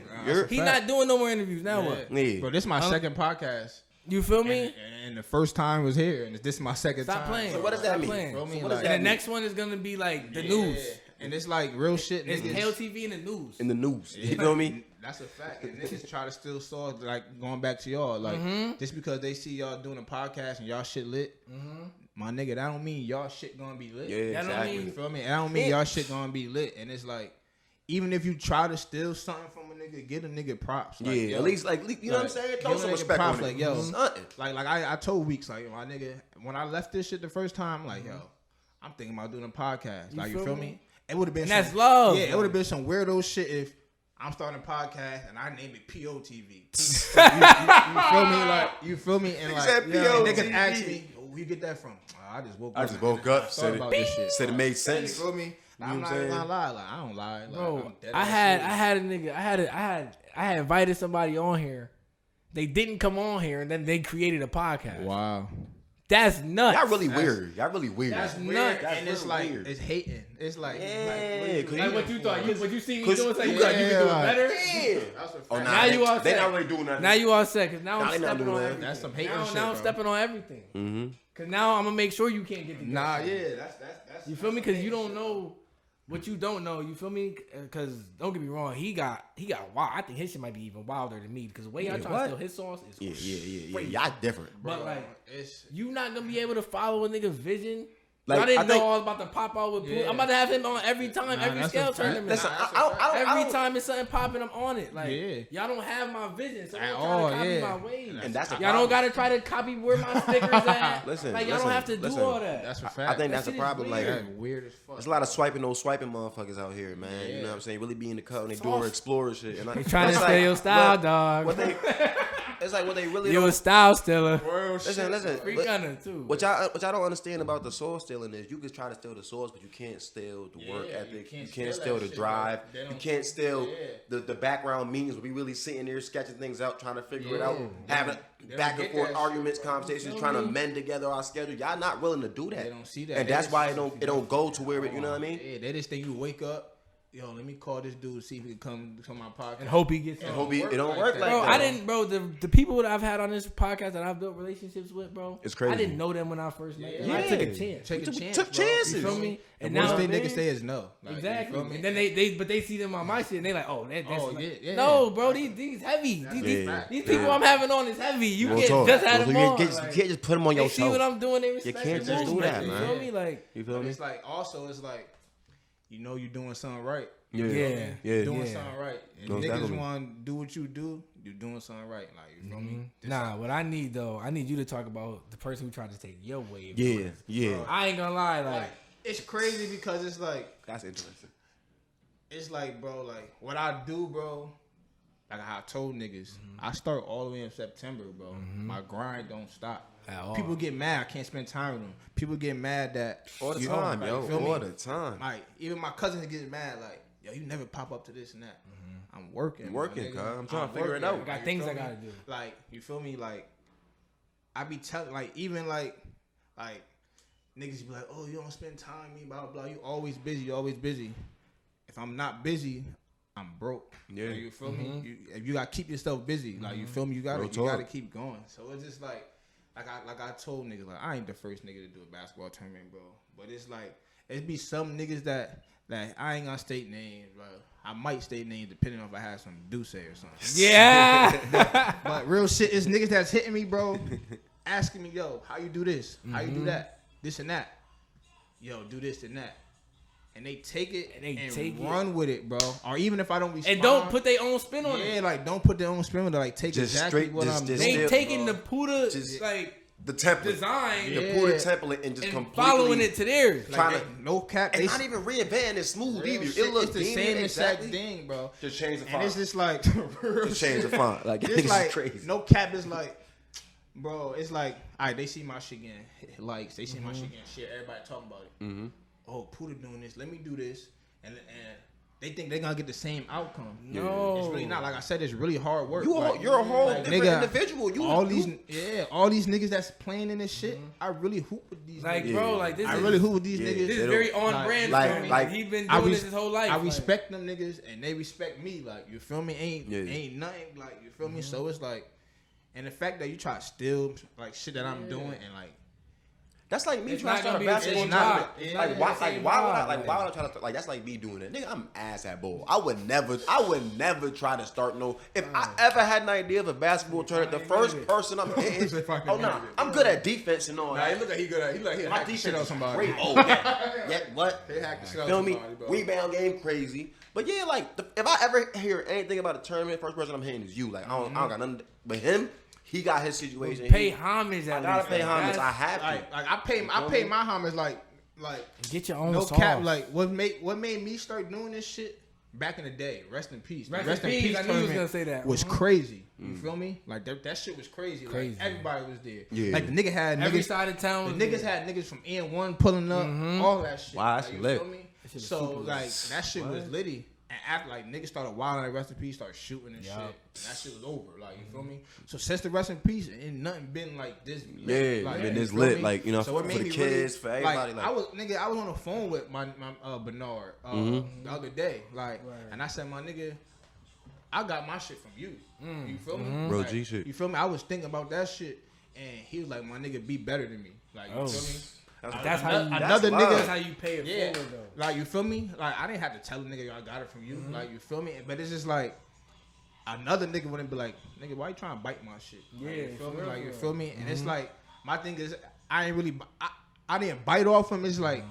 He's not doing no more interviews. Now what? Yeah. Bro, this is my second podcast. You feel me? And the first time was here, and this is my second time. Stop playing. So what does that mean? And the next one is going to be, like, the news. And it's, like, real shit. It's KOTV in the news. In the news. You know what I mean? That's a fact. And niggas try to steal sauce, like, going back to y'all. Like, just because they see y'all doing a podcast and y'all shit lit, my nigga, that don't mean y'all shit gonna be lit. Yeah, exactly. That don't mean, you feel me? That don't mean y'all shit gonna be lit. And it's like, even if you try to steal something from a nigga, give a nigga props. Like, yeah, yo, at least, like, you know what I'm saying? Throw some respect props, on it. Like, yo, like I told Weeks, like, my nigga, when I left this shit the first time, I'm like, yo, I'm thinking about doing a podcast. You like, you feel me? It would have been that's love. Yeah, it would have been some weirdo shit if I'm starting a podcast and I name it KOTV. you feel me? Like, you feel me? And like, you know, niggas ask me, where you get that from? Oh, I just woke up. Said it made sense. You feel me? Like, I'm not gonna lie. Like, I don't lie. Like, bro, I had invited somebody on here. They didn't come on here, and then they created a podcast. Wow. That's nuts. Y'all really weird. That's nuts. And it's like weird. It's hating. It's like, like what you thought. What you see me doing, you thought you could do better. Yeah. Oh, now you all set. They not really doing nothing. Now you all set because now I'm stepping on everything. That's some hating shit. Now I'm stepping on everything. Because now I'm gonna make sure you can't get the. Nah, yeah. That's you feel me? Because you don't know what you don't know. You feel me? Because don't get me wrong, he got wild. I think his shit might be even wilder than me because the way y'all try to steal his sauce is crazy. Y'all different, bro. But like, you not gonna be able to follow a nigga's vision. Like, I didn't know I was about to pop out with Blue. I'm about to have him on every time, every scale tournament. Every time it's something popping, I'm on it. Like, y'all don't have my vision, so I'm trying to copy my ways. And that's y'all don't gotta try to copy where my stickers at. Y'all don't have to do all that. That's a fact. I think that's a problem. Weird. Like, weird as fuck. There's a lot of swiping motherfuckers out here, man. Yeah. You know what I'm saying? Really be in the cut and they do explorer shit. And they trying to steal your style, dog. It's like what they really. You a style stealer. Listen. Free gunner too. What y'all don't understand about the sauce stealing is you can try to steal the sauce, but you can't steal the work ethic. You can't steal the drive. You can't steal the background meetings. We really sitting there sketching things out, trying to figure it out, having back and forth arguments, conversations, trying to mend together our schedule. Y'all not willing to do that. They don't see that, and that's why it don't go to where it. You know what I mean? Yeah, they just think you wake up. Yo, let me call this dude, see if he can come to my podcast. And hope he gets it. It don't work like that. The people that I've had on this podcast that I've built relationships with, bro. It's crazy. I didn't know them when I first met them. I took a chance. Took chances. You feel me? And the worst thing they can say is no. Like, exactly. You feel me? And then they see them on my shit and they like, no, bro, these heavy. These people I'm having on is heavy. You can't just have them on. You can't just put them on your show. See what I'm doing? They respect. You can't just do that, man. You feel me? Like, it's like, also, it's like, you know you're doing something right. Doing something right. And niggas want to do what you do, you're doing something right. Like, you feel me? What I need, though, I need you to talk about the person who tried to take your wave. Bro, I ain't gonna lie. Like, it's crazy because it's like... That's interesting. It's like, bro, like, what I do, bro... Like how I told niggas, I start all the way in September, bro. My grind don't stop. People get mad I can't spend time with them. People get mad that all the time, all the time. Like even my cousins get mad, like, yo, you never pop up to this and that. I'm working. I'm trying to figure it out. I got things I gotta do. Like, you feel me? Like, I be telling, like, even like niggas be like, oh, you don't spend time with me, blah blah. You always busy. If I'm not busy, I'm broke. Yeah, like, you feel me? You gotta keep yourself busy. Like, you feel me? You gotta keep going. So it's just like I told niggas, like, I ain't the first nigga to do a basketball tournament, bro. But it's like it be some niggas that I ain't gonna state names, bro. I might state names depending on if I had some do say or something. Yeah. but real shit is niggas that's hitting me, bro, asking me, yo, how you do this? How you do that? This and that. Yo, do this and that. And they take it and run with it, bro. Or even if I don't respond. And don't put their own spin on it. Yeah, like, don't put their own spin on it. Like, take just exactly straight, what just, I'm just doing. They taking the Puda, just, like, the template design. Yeah. The Puda template and just and completely following it to theirs. Like, no cap. And not even reinventing it smooth either. It looks the same exact thing, bro. Just change the font. And it's just like. Just change the font. Like, it's like, crazy. No cap is like. Bro, it's like, all right, they see my shit getting likes. They see my shit getting shit. Everybody talking about it. Oh, Puda doing this. Let me do this. And they think they're going to get the same outcome. No. It's really not. Like I said, it's really hard work. You're a whole different individual. All these niggas that's playing in this shit, I really hoop with these niggas. Bro, like this I really hoop with these niggas. This is very on-brand for me. Like, he's been doing this his whole life. I respect them niggas, and they respect me. Like, you feel me? Ain't nothing. Like, you feel me? So it's like, and the fact that you try to steal, like, shit that I'm doing and, like, that's like me trying to start a basketball tournament. Why would I try to, like, that's like me doing it. Nigga, I'm ass at bowl. I would never try to start if I ever had an idea of a basketball tournament, the first person I'm hitting is, I'm good at defense and all that. Nah, he look like he good at, he hacked the shit out somebody. Great. Oh, yeah, what? They hacked the shit out somebody, bro. Rebound game crazy. But yeah, like, if I ever hear anything about a tournament, first person I'm hitting is you. Like, I don't got nothing but him. He got his situation. Pay homage. I gotta pay homage. I have to. Like I pay my homage. Like get your own. No cap. Like what made me start doing this shit back in the day. Rest in peace. Rest in peace. I knew you was gonna say that. Was crazy. You feel me? Like that shit was crazy. Like everybody was there. Yeah. Like the nigga had every side of town. The niggas had niggas from N1 pulling up. All that shit. Wow, that's like, lit. You feel me? So like that shit was litty. And after, like, niggas started wilding, like, rest in peace, started shooting and shit. And that shit was over, like, you feel me? So since the rest in peace, it ain't nothing been like this. Been this lit, like, you know, so for the kids, for everybody. Like, I was on the phone with my Bernard the other day, like, and I said, my nigga, I got my shit from you. You feel me? Bro, like, G shit. You feel me? I was thinking about that shit, and he was like, my nigga, be better than me. Like, you feel me? That's how you pay it forward, though. Like, you feel me? Like, I didn't have to tell a nigga I got it from you. Like, you feel me? But it's just like, another nigga wouldn't be like, nigga, why you trying to bite my shit? Yeah, like, you feel me? Like, you feel me? And it's like, my thing is, I didn't bite off him. It's like,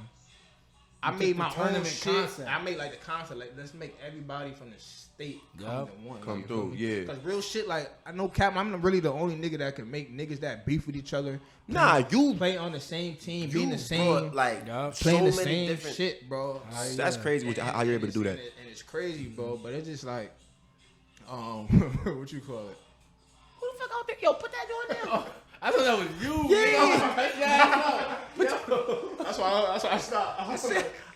I made my own shit. Concept. I made, like, the concept. Like, let's make everybody from the state come to one. Come through, yeah. Because real shit, like, I know, Cap, I'm really the only nigga that can make niggas that beef with each other. You play on the same team, being the same. Like, playing the same shit, bro. That's crazy how you're able to do that. And it's crazy, bro. But it's just like, what you call it? Who the fuck out there? Yo, put that joint down. I thought that was you. Yeah. That's why I stopped.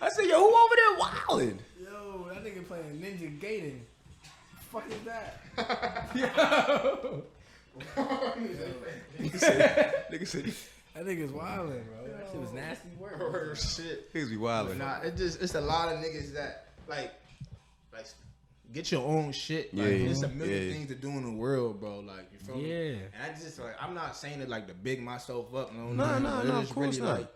I said, yo, who over there wildin'? Yo, that nigga playing Ninja Gaiden. What the fuck is that? Yo. Nigga said, that nigga's wildin', bro. That shit was nasty work. Bro. Shit. Niggas be wildin'. Nah, it's a lot of niggas that, like get your own shit. Like, there's a million things to do in the world, bro. Like, you feel me? And I just, like, I'm not saying it, like, to big myself up. No, of course not. Like,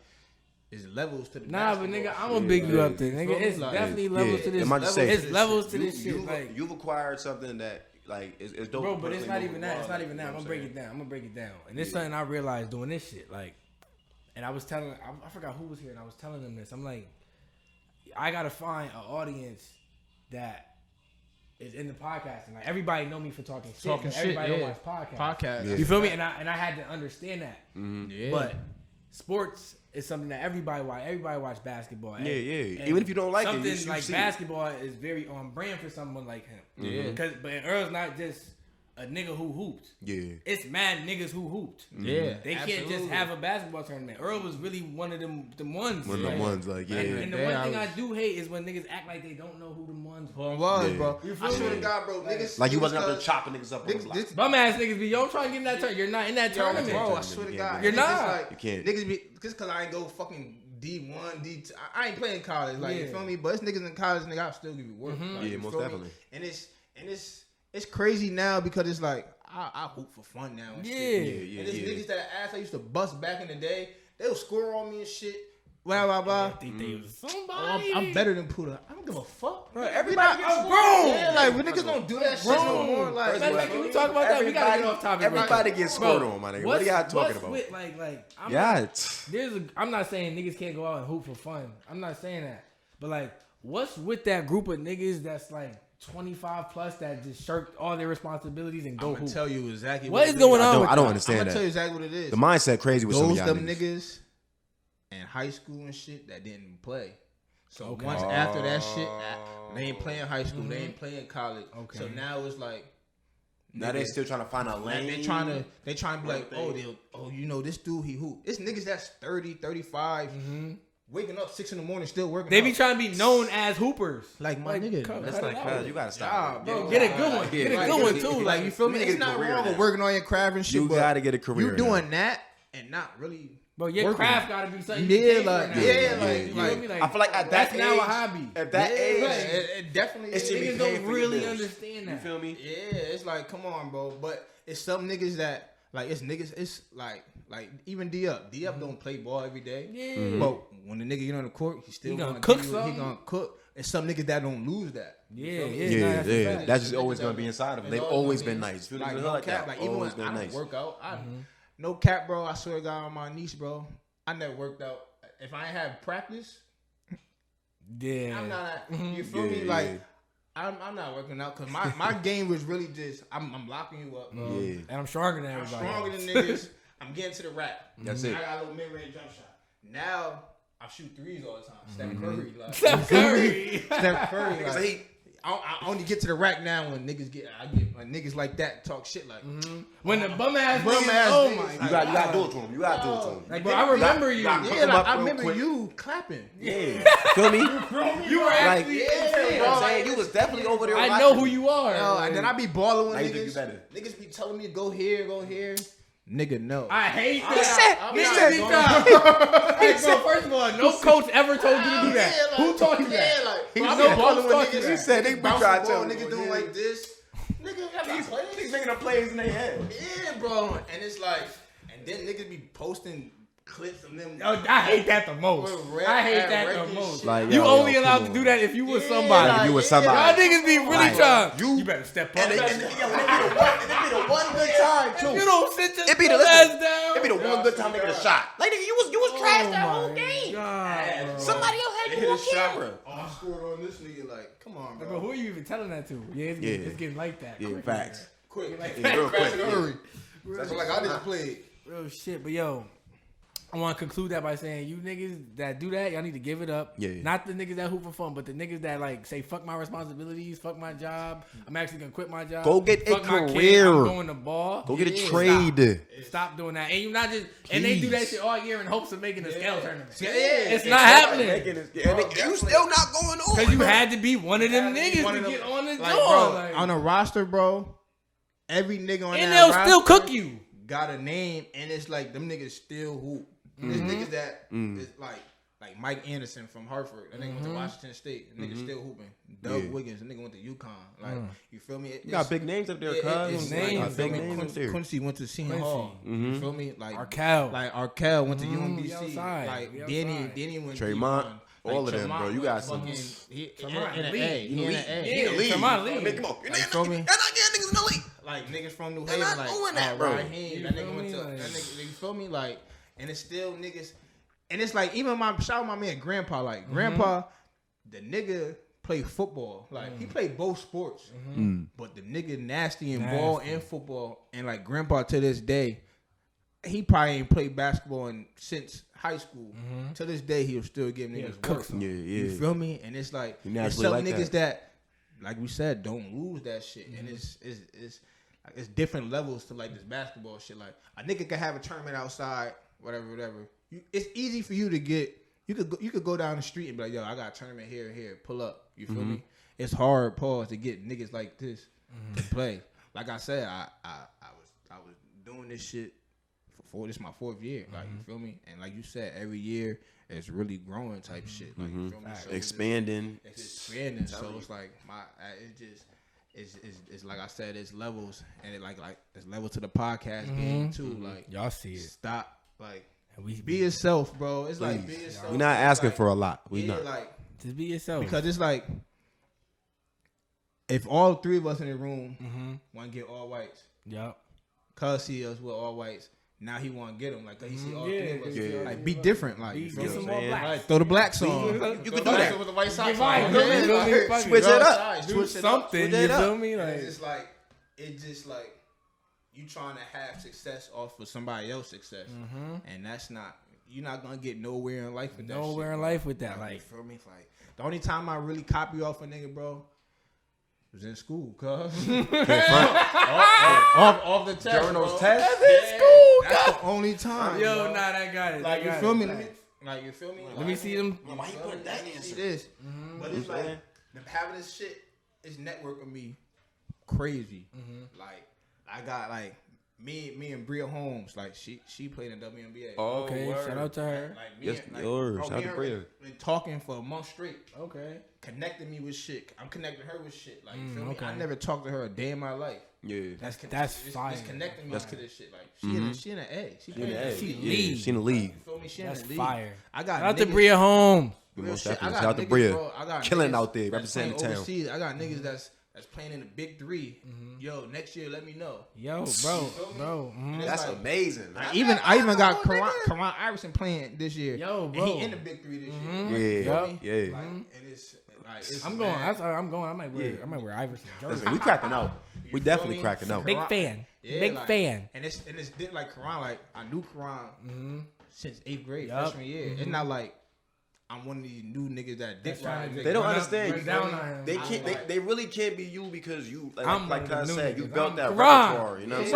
it's levels to the basketball. But nigga, I'm gonna big you up there, nigga. It's definitely levels to this shit. It's levels to this shit. Like, you've acquired something that, like, it's dope. Bro, but it's not even that. It's not even that. I'm gonna break it down. And it's something I realized doing this shit. Like, and I was telling, I forgot who was here, and I was telling them this. I'm like, I gotta find an audience that is in the podcasting. Like, everybody know me for talking shit. Everybody don't watch podcasts. You feel me? And I had to understand that. But sports It's something that everybody watch. Everybody watch basketball. Yeah, yeah. Even if you don't like something it, something like basketball is very on brand for someone like him. Yeah. Because but Earl's not just a nigga who hooped. Yeah. It's mad niggas who hooped. Yeah. They can't just have a basketball tournament. Earl was really one of them ones. One of the ones, like yeah. And the one thing I do hate is when niggas act like they don't know who them ones was, bro. You feel me? God, bro, niggas. Like you wasn't up there chopping niggas up. Bum ass niggas be yo trying to get in that tournament. You're not in that tournament, bro. I swear to God, you're not. You can't. Niggas be. Just cause I ain't go fucking D1, D2. I ain't playing college, like you feel me. But it's niggas in college, nigga, I'll still give you work. Mm-hmm. Like, yeah, you most definitely. Me? And it's crazy now because it's like I hoop for fun now. And shit. And there's niggas that I used to bust back in the day. They'll score on me and shit. Blah blah blah. I think they was somebody. Oh, I'm better than Puda. I don't give a fuck, bro. Everybody, I'm grown. Yeah, like when niggas don't do that shit no more. Like, can we talk about that? We gotta get off topic. Everybody gets scored on, my nigga. What are y'all talking about? I'm not saying niggas can't go out and hoop for fun. I'm not saying that. But like, what's with that group of niggas that's like 25 plus that just shirked all their responsibilities and go hoop? Tell you exactly what is going on. I don't understand that. I'm gonna tell you exactly what it is. The mindset crazy with some of y'all niggas. And high school and shit that didn't play. So once after that shit, they ain't playing high school. Mm-hmm. They ain't playing college. Okay. So now it's like now they still trying to find a lane. They trying to be like, you know this dude he hoop. It's niggas that's 30, 35, waking up 6 a.m, still working. They be trying to be known as hoopers. Like my nigga, that's like cuz you gotta stop. Yeah, bro, get a good one. Get a good one too. Like you feel me? It's not wrong with working on your craft and shit. You gotta get a career. You doing that and not really. But your craft gotta be something. I feel like at that's now a hobby. At that age, it definitely is. Niggas don't really understand that. You feel me? Yeah, it's like, come on, bro. But it's some niggas that like it's like even D up don't play ball every day. Yeah. Mm-hmm. But when the nigga get on the court, he still gonna cook. He gonna cook. And some niggas that don't lose that. Yeah. That's just always gonna be inside of them. They've always been nice. Like that. Even when I work out, I. No cap, bro. I swear to God on my niece, bro. I never worked out. If I ain't have practice, I'm not. You feel me? Like I'm not working out because my game was really just I'm locking you up, bro. Yeah. And I'm stronger than everybody. I'm stronger than niggas. I'm getting to the rack. That's it. I got a little mid-range jump shot. Now I shoot threes all the time. Steph Curry. Like, I only get to the rack now when niggas get when niggas like that talk shit like when the bum ass oh my God, you got to do it to him. Like, bro, I remember you. I remember you clapping. Yeah, feel me? You were actually you was definitely over there. I know who you are. And then I be balling with niggas. Niggas be telling me go here. Nigga, no. I hate that. He said, first of all, no coach ever told you to do that. Yeah, like, who taught you that? He said they trying to tell nigga doing like this. Nigga, these niggas are plays in their head. Yeah, bro. And it's like, and then niggas be posting clips of them. Oh, I hate that the most. Like, you only allowed to do that if you were somebody. Like, you were somebody. Y'all niggas be really trying. You better step up. And it be the one good time too. You don't sit your ass down. It be the one good time making a shot. Like nigga, you was trash that whole game. God, somebody else had you on camera. I scored on this nigga. Like, come on, bro. Who are you even telling that to? Yeah, it's getting like that. Yeah, facts. Quick, real quick. That's like I just played. Real shit, but yo. I want to conclude that by saying you niggas that do that, y'all need to give it up. Yeah. Not the niggas that hoop for fun, but the niggas that like say fuck my responsibilities, fuck my job. I'm actually gonna quit my job. Go get fuck a career. Kid, I'm going to ball. Go get a trade. Stop doing that. And you not just and they do that shit all year in hopes of making a scale tournament. Yeah, it's not happening. You still not going on because you had to be one of them niggas to get on the door on a roster, bro. Every nigga on and that roster still cook you. Got a name and it's like them niggas still hoop. There's niggas that is like Mike Anderson from Hartford. That nigga went to Washington State. The nigga still hooping. Doug Wiggins. The nigga went to UConn. Like you feel me? You got big names up there, cuz. Quincy went to Seton Hall. You feel me? Like Arkell. Went to UMBC. Like Danny went to Draymond. All of them, bro. You got some. He in the league. Come on. And I get niggas in the league. Like niggas from New Haven. Like Ryan. That nigga went to. That nigga. You feel me? Like. And it's still niggas, and it's like even my shout out my man Grandpa. Like Grandpa, the nigga played football. Like he played both sports, but the nigga nasty in ball and football. And like Grandpa to this day, he probably ain't played basketball since high school. Mm-hmm. To this day, he'll still give niggas work. You feel me? And it's like there's some like niggas that, like we said, don't lose that shit. Mm-hmm. And it's different levels to like this basketball shit. Like a nigga could have a tournament outside, whatever. It's easy for you to get. You could go down the street and be like, yo, I got a tournament here and here. Pull up. You feel me? It's hard, to get niggas like this to play. Like I said, I was doing this shit this is my fourth year. Like, you feel me? And like you said, every year it's really growing type shit. Like, you feel me? So expanding. It's expanding. So it's like it's like I said, it's levels, and it like it's levels to the podcast game too. Like y'all see it. Stop. Like be yourself, bro. It's like be yourself. We're not asking for a lot. We're not. Like, just be yourself. Because it's like if all three of us in the room want to get all whites, cause he us with all whites. Now he want to get him. Like, he see all three of us. Yeah. Like, be different. Like, you know what I'm saying? Like, throw the blacks on. You can do that. With the white socks on. Like, switch it up. Do something. You feel me? Like, it's just like, you trying to have success off of somebody else's success. Mm-hmm. And that's not, you're not going to get nowhere in life with that shit. Nowhere in life with that. Like, you feel me? Like, the only time I really copy off a nigga, bro, was in school, cuz. off the test. During those tests? That's in school, cuz. That's the only time. Yo, bro. Nah, that got it. Like, you feel me? Like, you feel me? Let me see them. Why you put that in this? But it's like, having this shit, it's networking me crazy. Like, I got, like, me and Bria Holmes, like, she played in WNBA. Oh, okay. Word. Shout out to her. Like, shout out to Bria. Been talking for a month straight. Okay. Connected me with shit. I'm connecting her with shit. Like, you feel me? I never talked to her a day in my life. Yeah. That's fine. It's connecting me to this shit. Like, she in an A. She in the league. You feel me? She in the league. That's fire. Shout out to Bria Holmes. Shout out to Bria. Killing out there, representing the town. I got niggas that's playing in the big three. Yo, next year, let me know. Yo, bro. That's like, amazing. I even got Koran Iverson playing this year. Yo, bro. And he in the big three this year. Yeah, like, yeah. Like, and it's I'm going. I might wear Iverson. Listen, we cracking out. We definitely cracking out. Big fan. Yeah, big fan. And it's like Koran. Like I knew Koran since eighth grade, freshman year. It's not like. I'm one of these new niggas that dick riding. They don't understand. They can't. They really can't be you because you like I said, you built that repertoire. You know what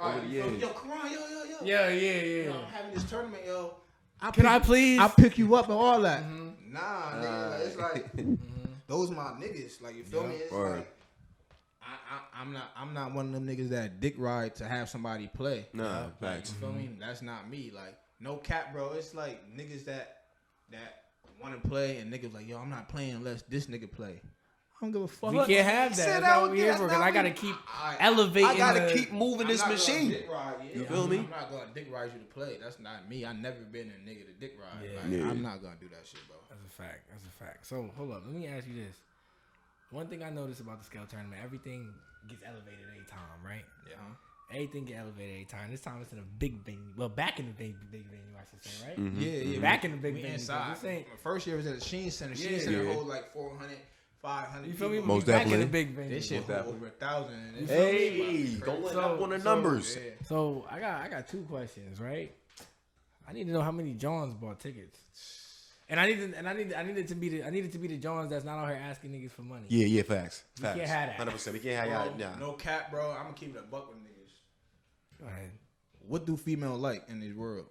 I'm saying? Yo, Koran, yo. Yeah. You know, I'm having this tournament, yo. I'll pick you up and all that. Mm-hmm. Nah, nigga. It's like those my niggas. Like you feel me? It's like I'm not one of them niggas that dick ride to have somebody play. Nah, facts. You feel me? That's not me. Like no cap, bro. It's like niggas that want to play and niggas like, yo, I'm not playing unless this nigga play. I don't give a fuck. We can't have that. That's not what we here for. Cause I gotta keep elevating. I gotta keep moving this machine. You feel me? I'm not gonna dick ride you to play. That's not me. I never been a nigga to dick ride. Yeah. Like, I'm not gonna do that shit, bro. That's a fact. So hold up. Let me ask you this. One thing I noticed about the scale tournament, everything gets elevated every time, right? Yeah. Everything get elevated every time. This time it's in a big venue. Well, back in the big venue, I should say, right? Mm-hmm. Yeah. Back in the big venue. Inside. First year was at the Sheen Center. Sheen Center holds like 400, 500. You feel me? Most definitely. Back in the big venue. This shit hold over 1,000. Hey, don't let up on the numbers. Yeah. So I got two questions, right? I need to know how many Johns bought tickets. And I need it to be the Jones that's not out here asking niggas for money. Yeah, facts. We can't have that. 100%. We can't have that. No cap, bro. I'm gonna keep it a buck with niggas. Go ahead. What do female like in this world?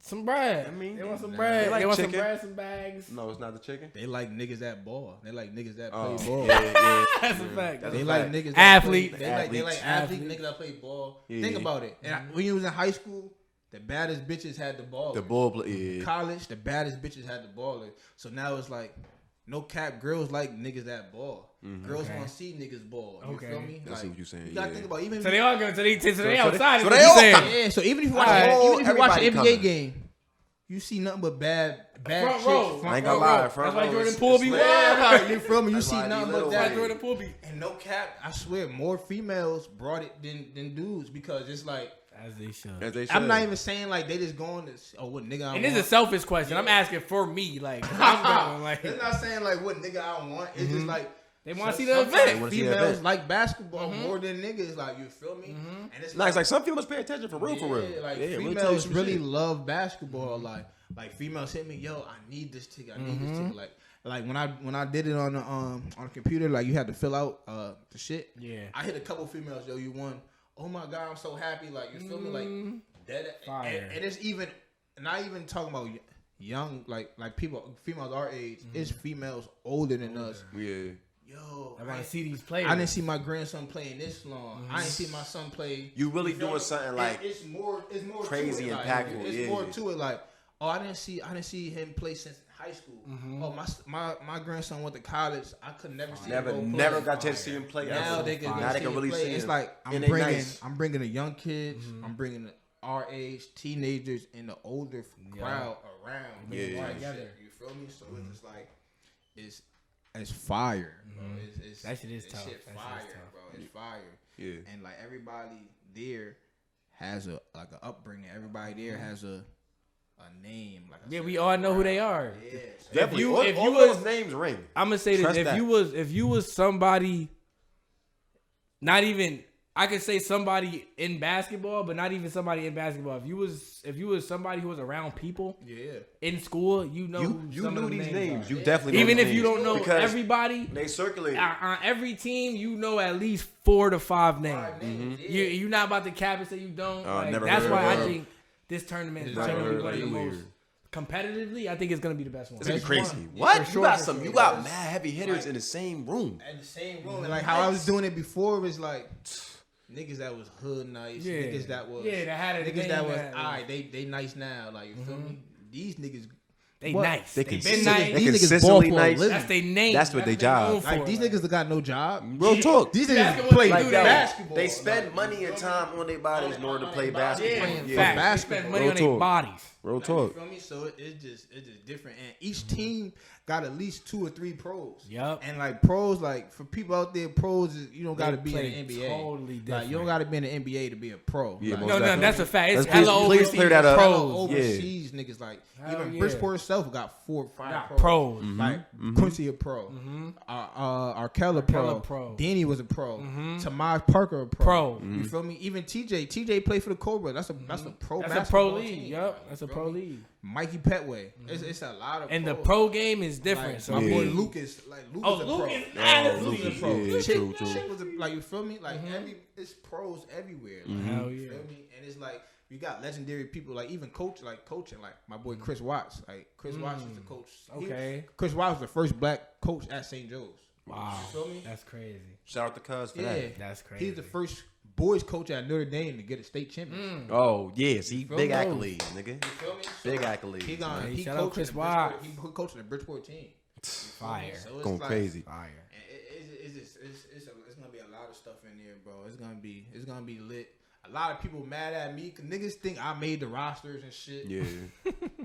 Some bread. I mean, they want some bread. They want chicken. Some bread, some bags. No, it's not the chicken. They like niggas that ball. They like niggas that play ball. Yeah. That's a fact. That's a fact. Niggas that athlete. They like athlete niggas that play ball. Yeah. Think about it. And when you was in high school. The baddest bitches had the ball. The ball player. College, the baddest bitches had the baller. So now it's like, no cap, girls like niggas that ball. Mm-hmm. Girls want to see niggas ball. You feel me? That's like, what you're saying. You got to think about even. So they all go to the outside. So they all come. Yeah. So even if you watch an NBA game, you see nothing but bad chicks. I ain't gonna lie. Front row. That's why Jordan Poole be wild. You feel me? You see nothing but that. Jordan Poole be. And no cap, I swear, more females brought it than dudes because it's like. As they should. I'm not even saying like they just going to what nigga I want. And this is a selfish question. Yeah. I'm asking for me. Like I'm going like. It's not saying like what nigga I want. It's just like They want to see the event. Females like basketball more than niggas. Like, you feel me? Mm-hmm. And it's like some females pay attention for real, for real. Like, females really love basketball. Like females hit me, yo, I need this ticket. I need this ticket. Like when I did it on the computer, like you had to fill out the shit. Yeah. I hit a couple females, yo, you won. Oh my God, I'm so happy. Like, you feel me? Like that. Fire. And it's even not even talking about young, like people, females our age. It's females older than us. Yeah. Yo, I want to see these players. I didn't see my grandson playing this long. I didn't see my son play. You really doing something like it's more crazy and impactful. Like, it's more to it. Like, oh, I didn't see him play since high school. Oh, my grandson went to college. I could never see him play. Never got to see him play. Now they can really see him. It's like I'm bringing the young kids. I'm bringing our age teenagers and the older crowd around. Yeah, together. You feel me? So it's just like it's fire, bro. It's that shit is tough. Shit fire, bro. It's fire. Yeah. And like everybody there has a like an upbringing. Everybody there has a name. Like we all know who they are. Yeah. Definitely. If all those names ring. I'm gonna say this: if you was somebody, not even I could say somebody in basketball, but not even somebody in basketball. If you was somebody who was around people, in school, you knew these names. You definitely even if you don't know everybody, they circulate on every team. You know at least 4 to 5 names. You're not about to cap and say you don't. That's why I think this tournament is generally one of the most competitively. I think it's gonna be the best one. It's gonna be crazy. What? Yeah, you got mad heavy hitters in the same room. And like how I was doing it before was like. Niggas that was hood nice, niggas that was that had niggas that was alright. They nice now, like you feel me. These niggas, nice. They been nice. These niggas ball for a living. That's their name. That's what they job. Like these niggas that got no job. Real talk. These niggas play basketball. They spend money and time on their bodies in order to play basketball. Yeah, basketball. Spend money on their bodies. Real talk. You feel me? So it's just different, and each team got at least 2 or 3 pros. Yep. And like pros, like for people out there, pros is, you don't got to be in the NBA. Totally different. Like you don't got to be in the NBA to be a pro. Yeah, like, no, that's a fact. It's hella overseas. Please clear that up. Pros. Overseas niggas like even Bridgeport itself got 4 or 5 pros. Like Quincy a pro, Arkella pro, Danny was a pro, Tamaj Parker a pro. You feel me? Even TJ played for the Cobra. That's a pro. That's a pro league. Yep. That's a pro league. Mikey Petway. It's a lot of and pros. The pro game is different. Like, so my boy Lucas, like Lucas is a pro. Yeah, Chick was a, like you feel me? Like it's pros everywhere. Like, hell yeah. You feel me? And it's like you got legendary people like even coaching, like my boy Chris Watts. Like Chris Watts was the coach. Okay. Chris Watts was the first black coach at St. Joe's. Wow. You feel me? That's crazy. Shout out to Cuz for that. That's crazy. He's the first boys coach at Notre Dame to get a state championship. Oh, yes. He big accolades, nigga. You feel me? Big accolades. He coached Chris Watts. He coached the Bridgeport team. Fire. So it's going like, crazy. Fire. It's going to be a lot of stuff in there, bro. It's going to be lit. A lot of people mad at me because niggas think I made the rosters and shit. Yeah.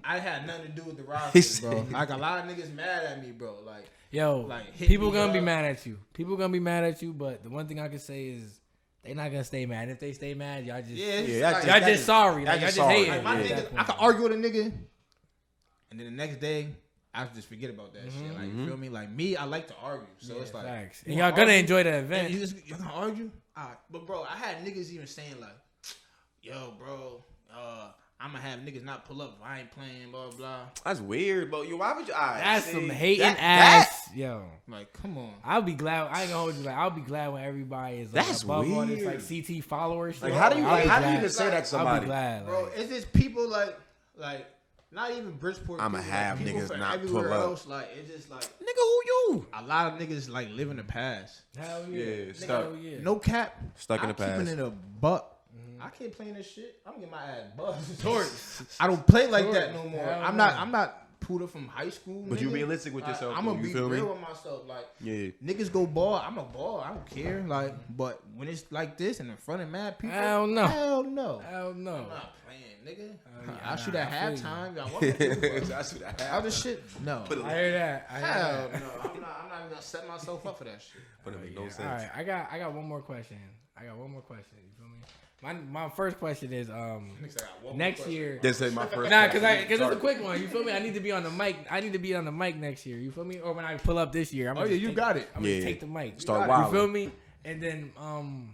I had nothing to do with the rosters, bro. Like, a lot of niggas mad at me, bro. Like, yo, like, people going to be mad at you. People going to be mad at you, but the one thing I can say is they not gonna stay mad. If they stay mad, y'all just y'all just sorry. Like, y'all just hating. Like, I could argue with a nigga, and then the next day I just forget about that shit. Like you feel me? Like me, I like to argue, so it's like facts. And y'all gonna enjoy the event. Y'all gonna argue? All right. But bro, I had niggas even saying like, "Yo, bro, I'm gonna have niggas not pull up if I ain't playing." Blah blah. That's weird, bro. Yo, why would you? That's some hating ass. Yo, like, come on. I'll be glad. I ain't gonna hold you. Like, I'll be glad when everybody is like that's above weird. All this like CT followers. Like, how do you even say that to somebody? I'll be glad, like, bro. It's just people like not even Bridgeport. I'm a half like, niggas not pull up. Else, like, it's just like nigga, who you? A lot of niggas like live in the past. Hell yeah, stuck. Hell yeah. No cap, stuck in the past. Keeping it a buck. I can't play this shit. I'm getting my ass buzzed. I don't play like that no more. I'm not Pulled up from high school, but nigga. You realistic with yourself. I'm gonna be real with myself. Like, niggas go ball. I'm a ball. I don't care. Like, but when it's like this and in front of mad people, I don't know. I'm not playing, nigga. I shoot at halftime. I shoot at halftime. Other shit, no. I hear that. Hell no. I'm not even gonna set myself up for that shit. But it makes no sense. All right, I got one more question. You feel me? My first question is next year. Didn't say my first. Nah, because it's a quick one. You feel me? I need to be on the mic. I need to be on the mic next year. You feel me? Or when I pull up this year, I'm gonna take the mic. Start wild. You feel me? And then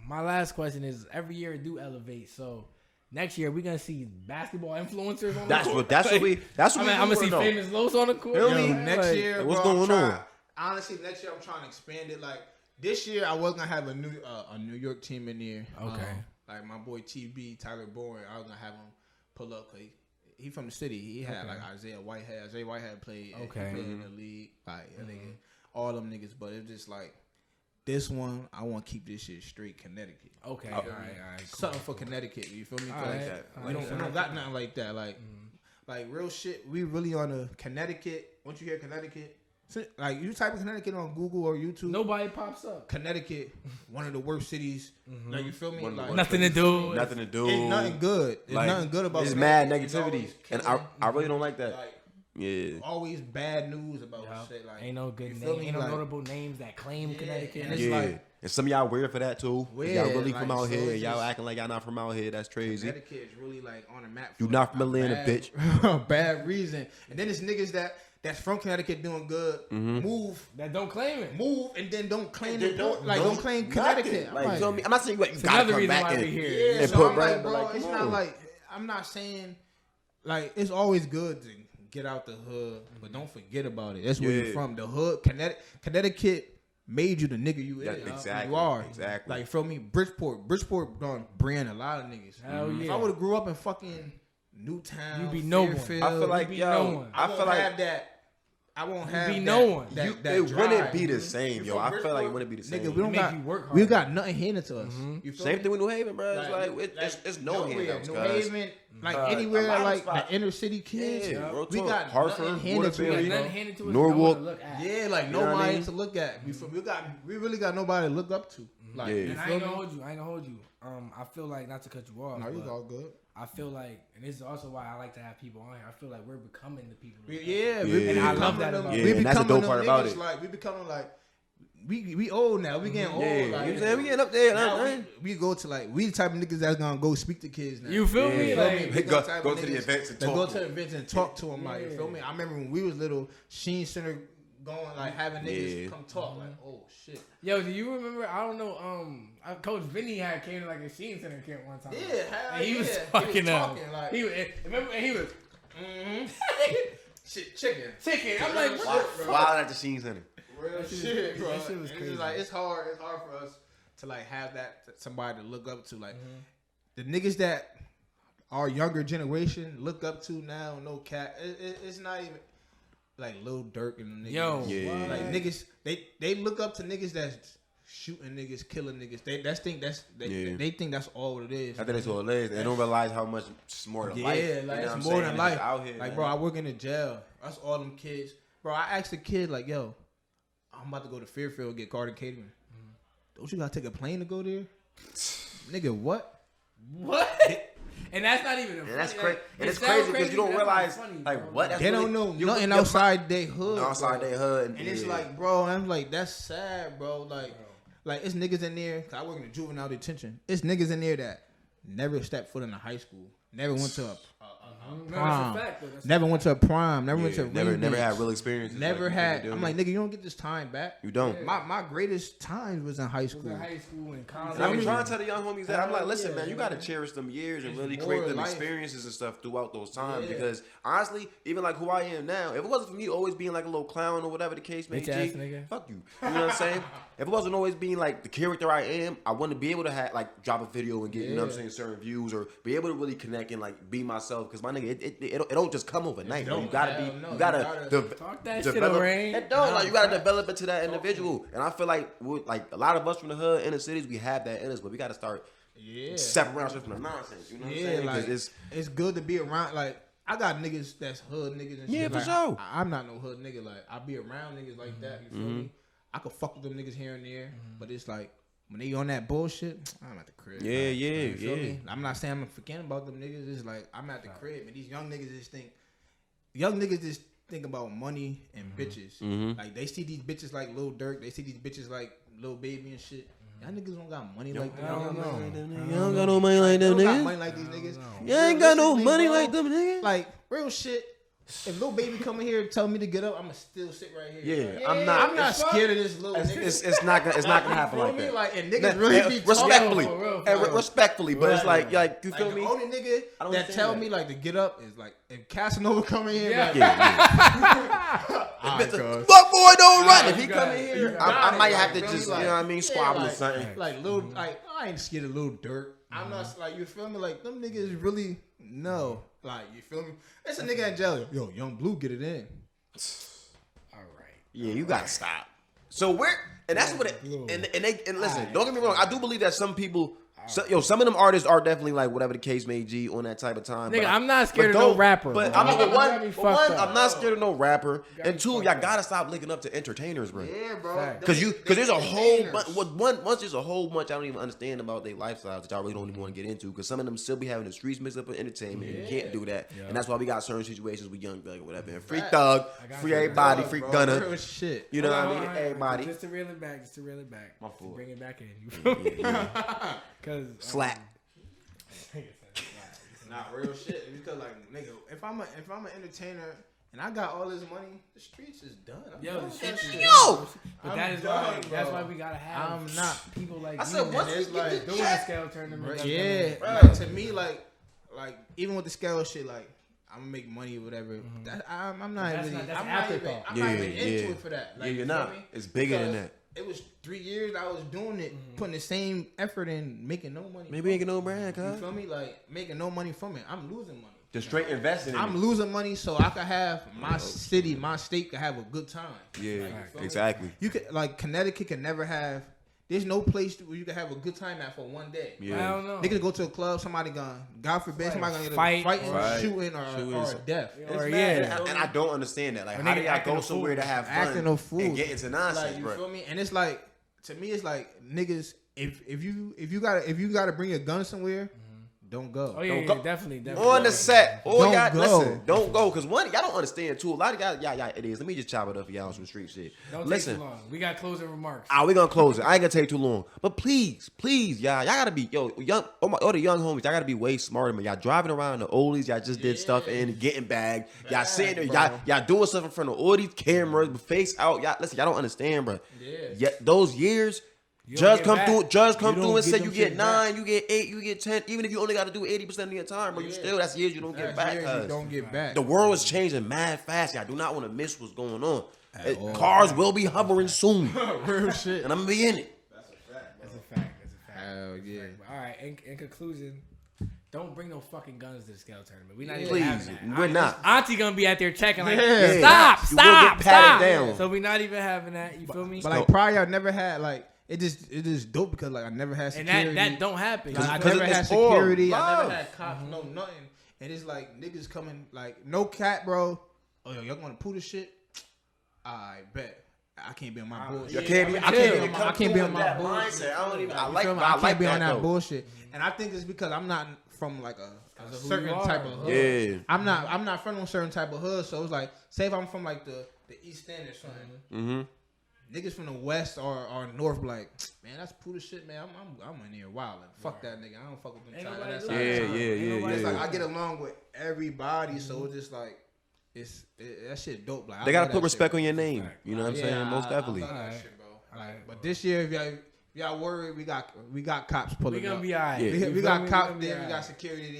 my last question is: every year it do elevate, so. Next year, we're going to see basketball influencers on the court. I'm going to see famous Los on the court. Really? Next year, what's going on? Honestly, next year, I'm trying to expand it. Like, this year, I was going to have a New York team in there. Okay. Like, my boy TB, Tyler Boring, I was going to have him pull up. He from the city. He had, like, Isaiah Whitehead. Isaiah Whitehead played in the league. Like, all them niggas. But it's just, like, this one, I want to keep this shit straight Connecticut. Okay. All right. Cool. Something for Connecticut. You feel me? We don't got nothing like that. Like, like real shit. We really on a Connecticut. Once you hear Connecticut, like you type in Connecticut on Google or YouTube. Nobody pops up. Connecticut, one of the worst cities. Mm-hmm. Like, you feel me? Like, nothing to do. It's nothing good. There's nothing good about it. It's mad negativities. And I really don't like that. Like, yeah, always bad news about shit. Like, ain't no good name, ain't no notable names that claim Connecticut. And it's like, and some of y'all weird for that too. Y'all really from out here. Y'all acting like y'all not from out here. That's crazy. Connecticut is really like on the map. You not from Atlanta, bitch. Bad reason. And then there's niggas that's from Connecticut doing good. Mm-hmm. Move that don't claim it. Move and then don't claim it. Don't claim Connecticut. Like, you know, I'm not saying you gotta come back in here. Yeah, so I'm like, bro, it's not like I'm not saying like it's always good to get out the hood, but don't forget about it. That's where you're from. The hood, Connecticut made you the nigga you is. Exactly. You are. Exactly. Like, feel me? Bridgeport done brand a lot of niggas. Hell yeah. If I would have grew up in fucking Newtown, you'd be no Fairfield, one. I feel like, yo, I feel like have that. I won't have be that, no one. That it drive. Wouldn't be the same, yo. I feel like it wouldn't be the same. Nigga, we don't got, you work hard. We got nothing handed to us. Mm-hmm. Same thing with New Haven, bro. It's like it's no handouts, New Haven, like anywhere, like the inner city kids. Yeah, we got Hartford, handed to us. Norwalk, yeah, like nobody to look at. We really got nobody to look up to. Like, I ain't gonna hold you. I feel like, not to cut you off. No, you all good. I feel like, and this is also why I like to have people on here. I feel like we're becoming the people. And I love that about it. And that's the dope part about it. Like, we becoming like, we old now. We getting old. Like, you know what I'm saying? We getting up there. We go to like, we the type of niggas that's going to go speak to kids now. You feel me? Like, we go to the events and talk to them. Like, you feel me? I remember when we was little, Sheen Center going, like, having niggas come talk. Like, oh, shit. Yo, do you remember? I don't know. Coach Vinny had came to, like, a Sheen Center camp one time. Yeah, hell yeah. He was talking. Like, he was, Chicken. I'm like, what? Wild at the Sheen Center. Real shit, bro. That shit was crazy. Like, it's hard for us to, like, have that somebody to look up to. Like, the niggas that our younger generation look up to now, no cap. It's not even... Like Lil Durk and them niggas. Yo, yeah. Like niggas, they look up to niggas that's shooting niggas, killing niggas. They think that's all it is. I think that's all it is. They don't realize how much it's more than life. Yeah, like it's more than life out here. Like, bro, I work in a jail. That's all them kids. Bro, I asked a kid like, yo, I'm about to go to Fairfield and get Carter catering. Mm-hmm. Don't you gotta take a plane to go there? Nigga, what? What? And that's not even a that's crazy. And it's crazy because you don't realize funny, like what that's they really, don't know nothing outside their hood. Outside their hood, and it's like, bro, I'm like, that's sad, bro. Like, it's niggas in there. Cause I work in the juvenile detention. It's niggas in there that never stepped foot in a high school, never went to a prom, never went to a prom, never went to a never had real experiences. Never had. I'm like, nigga, you don't get this time back. You don't. My greatest time was in high school. And college. And I'm trying to tell the young homies that I'm like, listen, man, you gotta cherish them years and really create them experiences and stuff throughout those times. Because honestly, even like who I am now, if it wasn't for me always being like a little clown or whatever the case may be, fuck you. You know what I'm saying? If it wasn't always being like the character I am, I wouldn't be able to have like drop a video and get you know what I'm saying certain views or be able to really connect and like be myself. Because my nigga, it don't just come overnight. You gotta be, talk that shit, Lorraine. It don't like you gotta develop it to that individual. And I feel like we're, like a lot of us from the hood, inner cities, we have that in us, but we gotta start separating ourselves from the nonsense. You know what I'm saying? Like, it's good to be around. Like I got niggas that's hood niggas and shit. Yeah, for like, sure. I'm not no hood nigga. Like I be around niggas like that. You feel me? I could fuck with them niggas here and there, but it's like when they on that bullshit, I'm at the crib. I'm not saying I'm forgetting about them niggas. It's like I'm at the crib, and these young niggas just think about money and bitches. Like they see these bitches like Lil Durk, they see these bitches like Lil Baby and shit. Y'all niggas don't got money like that. Y'all don't got no money like them niggas. Y'all don't got money like these niggas. Y'all ain't got no money like them niggas. Like, real shit. If Lil Baby come in here and tell me to get up, I'ma still sit right here. Yeah, yeah. I'm not scared of this little nigga. It's not gonna happen like that. Like, and niggas that, really that, be respectfully, real, respectfully, but right, it's like you feel like me. The only nigga that tell me like to get up is like if Casanova come in here. Yeah, like, Mr. Fuckboy don't run. If he come in here, I might have to just you know what I mean squabble or something. Like little, like I ain't scared of Lil Durk. I'm not like you feel me. Like them niggas really no. Like, you feel me? It's a nigga in jail. Yo, Young Blue, get it in. All right. Yeah, you gotta stop. So we're and that's what it and listen, don't get me wrong. I do believe that some people, some of them artists are definitely like whatever the case may be on that type of time. Nigga, I'm not scared of no rapper. But one, I'm not scared of no rapper. And two, y'all gotta stop linking up to entertainers, bro. Yeah, bro. Because there's a whole bunch. Once there's a whole bunch I don't even understand about their lifestyles that y'all really don't even want to get into. Because some of them still be having the streets mixed up with entertainment. Yeah. You can't do that, and that's why we got certain situations with Young Thug or whatever. And Free Thug, free everybody, Free Gunner. Shit. You know what I mean? Everybody. Just to reel it back. My fault. Bring it back in. Slap. Not real shit. Because like nigga, if I'm an entertainer and I got all this money, the streets is done. Yo, but that is why. That's why we gotta have. I'm not people like. I said once we get doing the Scale Tournament. Yeah. Right. To me, like even with the Scale shit, like I'm gonna make money or whatever. Mm-hmm. I'm not even into it for that. Like, yeah, you're not. It's bigger than that. It was 3 years I was doing it, putting the same effort in, making no money. Maybe making no brand, huh? You feel me? Like, making no money from it. I'm losing money. Just straight investing in it. I'm losing money so I could have my city, my state could have a good time. Yeah, like, you exactly. Me? You could, like, Connecticut can never have, there's no place where you can have a good time at for one day. Yeah. I don't know. They could go to a club, somebody gonna, God forbid, somebody gonna get fighting, shooting, or death. Or yeah. And I don't understand that. Like, how do y'all go somewhere to have fun acting no fool and get into nonsense, like, you bro? You feel me? And it's like, to me, it's like niggas. If you gotta bring a gun somewhere, don't go. Oh yeah, don't go. Definitely. On the set, don't go because one, y'all don't understand too. A lot of y'all idiots. Let me just chop it up for y'all some street shit. Don't take too long. We got closing remarks. We gonna close it. I ain't gonna take too long. But please, y'all gotta be the young homies. Y'all gotta be way smarter than me. Y'all driving around the oldies. Y'all just did stuff and getting bagged. Y'all sitting there. Y'all doing stuff in front of all these cameras, face out. Y'all listen. Y'all don't understand, bro. Yeah. Those years. Judge come through and say you get 9, back. You get 8, you get 10. Even if you only got to do 80% of your time, but you still, that's years you don't get back. You don't get back. The world is changing mad fast. Y'all do not want to miss what's going on. Cars will be hovering soon. Real shit. And I'm going to be in it. That's a fact. Bro. That's a fact. Hell yeah. All right. In conclusion, don't bring no fucking guns to the Scale Tournament. We're not even having that. We're not. Auntie gonna be out there checking like, stop. Down. So we're not even having that. You feel me? But like prior, I never had like. It just dope because like I never had security. And that don't happen. Like, I never had security. I never had cops, no nothing. And it's like niggas coming like no cat, bro. Oh yo, y'all gonna poo this shit? I bet I can't be on my bullshit. I can't be on my bullshit. I can't be on that bullshit. And I think it's because I'm not from like a certain type of hood. Yeah. I'm not from a certain type of hood. So it's like say if I'm from like the East End or something. Mm-hmm. Niggas from the West or North, like man, that's poo to shit, man. I'm in here wilding. Fuck that nigga. I don't fuck with them. Yeah. It's like I get along with everybody, so it's just like it's that shit dope. Like they gotta put respect on your name. Right. You know what I'm saying? Most definitely. But this year, if y'all worried, we got cops pulling up. We gonna be alright. We got cops there. We got security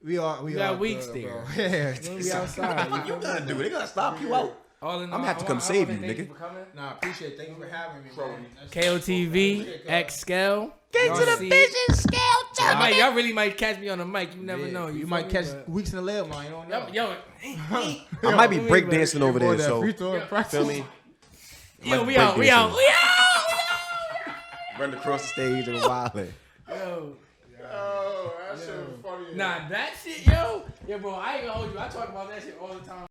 there. We got weeks there. Yeah, we outside. You gonna do it? They gonna stop you out. I'm gonna have to come save you, nigga. Nah, appreciate it. Thank you for having me, bro. KOTV, X-Scale. Get to the vision, Scale Tournament. Y'all really might catch me on the mic. You never know. You might catch Weeks in the Lab, man. You don't know. Yo, I might be breakdancing over there, so. Feel me? Yo, we out. Run across the stage and wilding. Yo, that shit was funny. Nah, that shit, yo. Yeah, bro, I ain't gonna hold you. I talk about that shit all the time.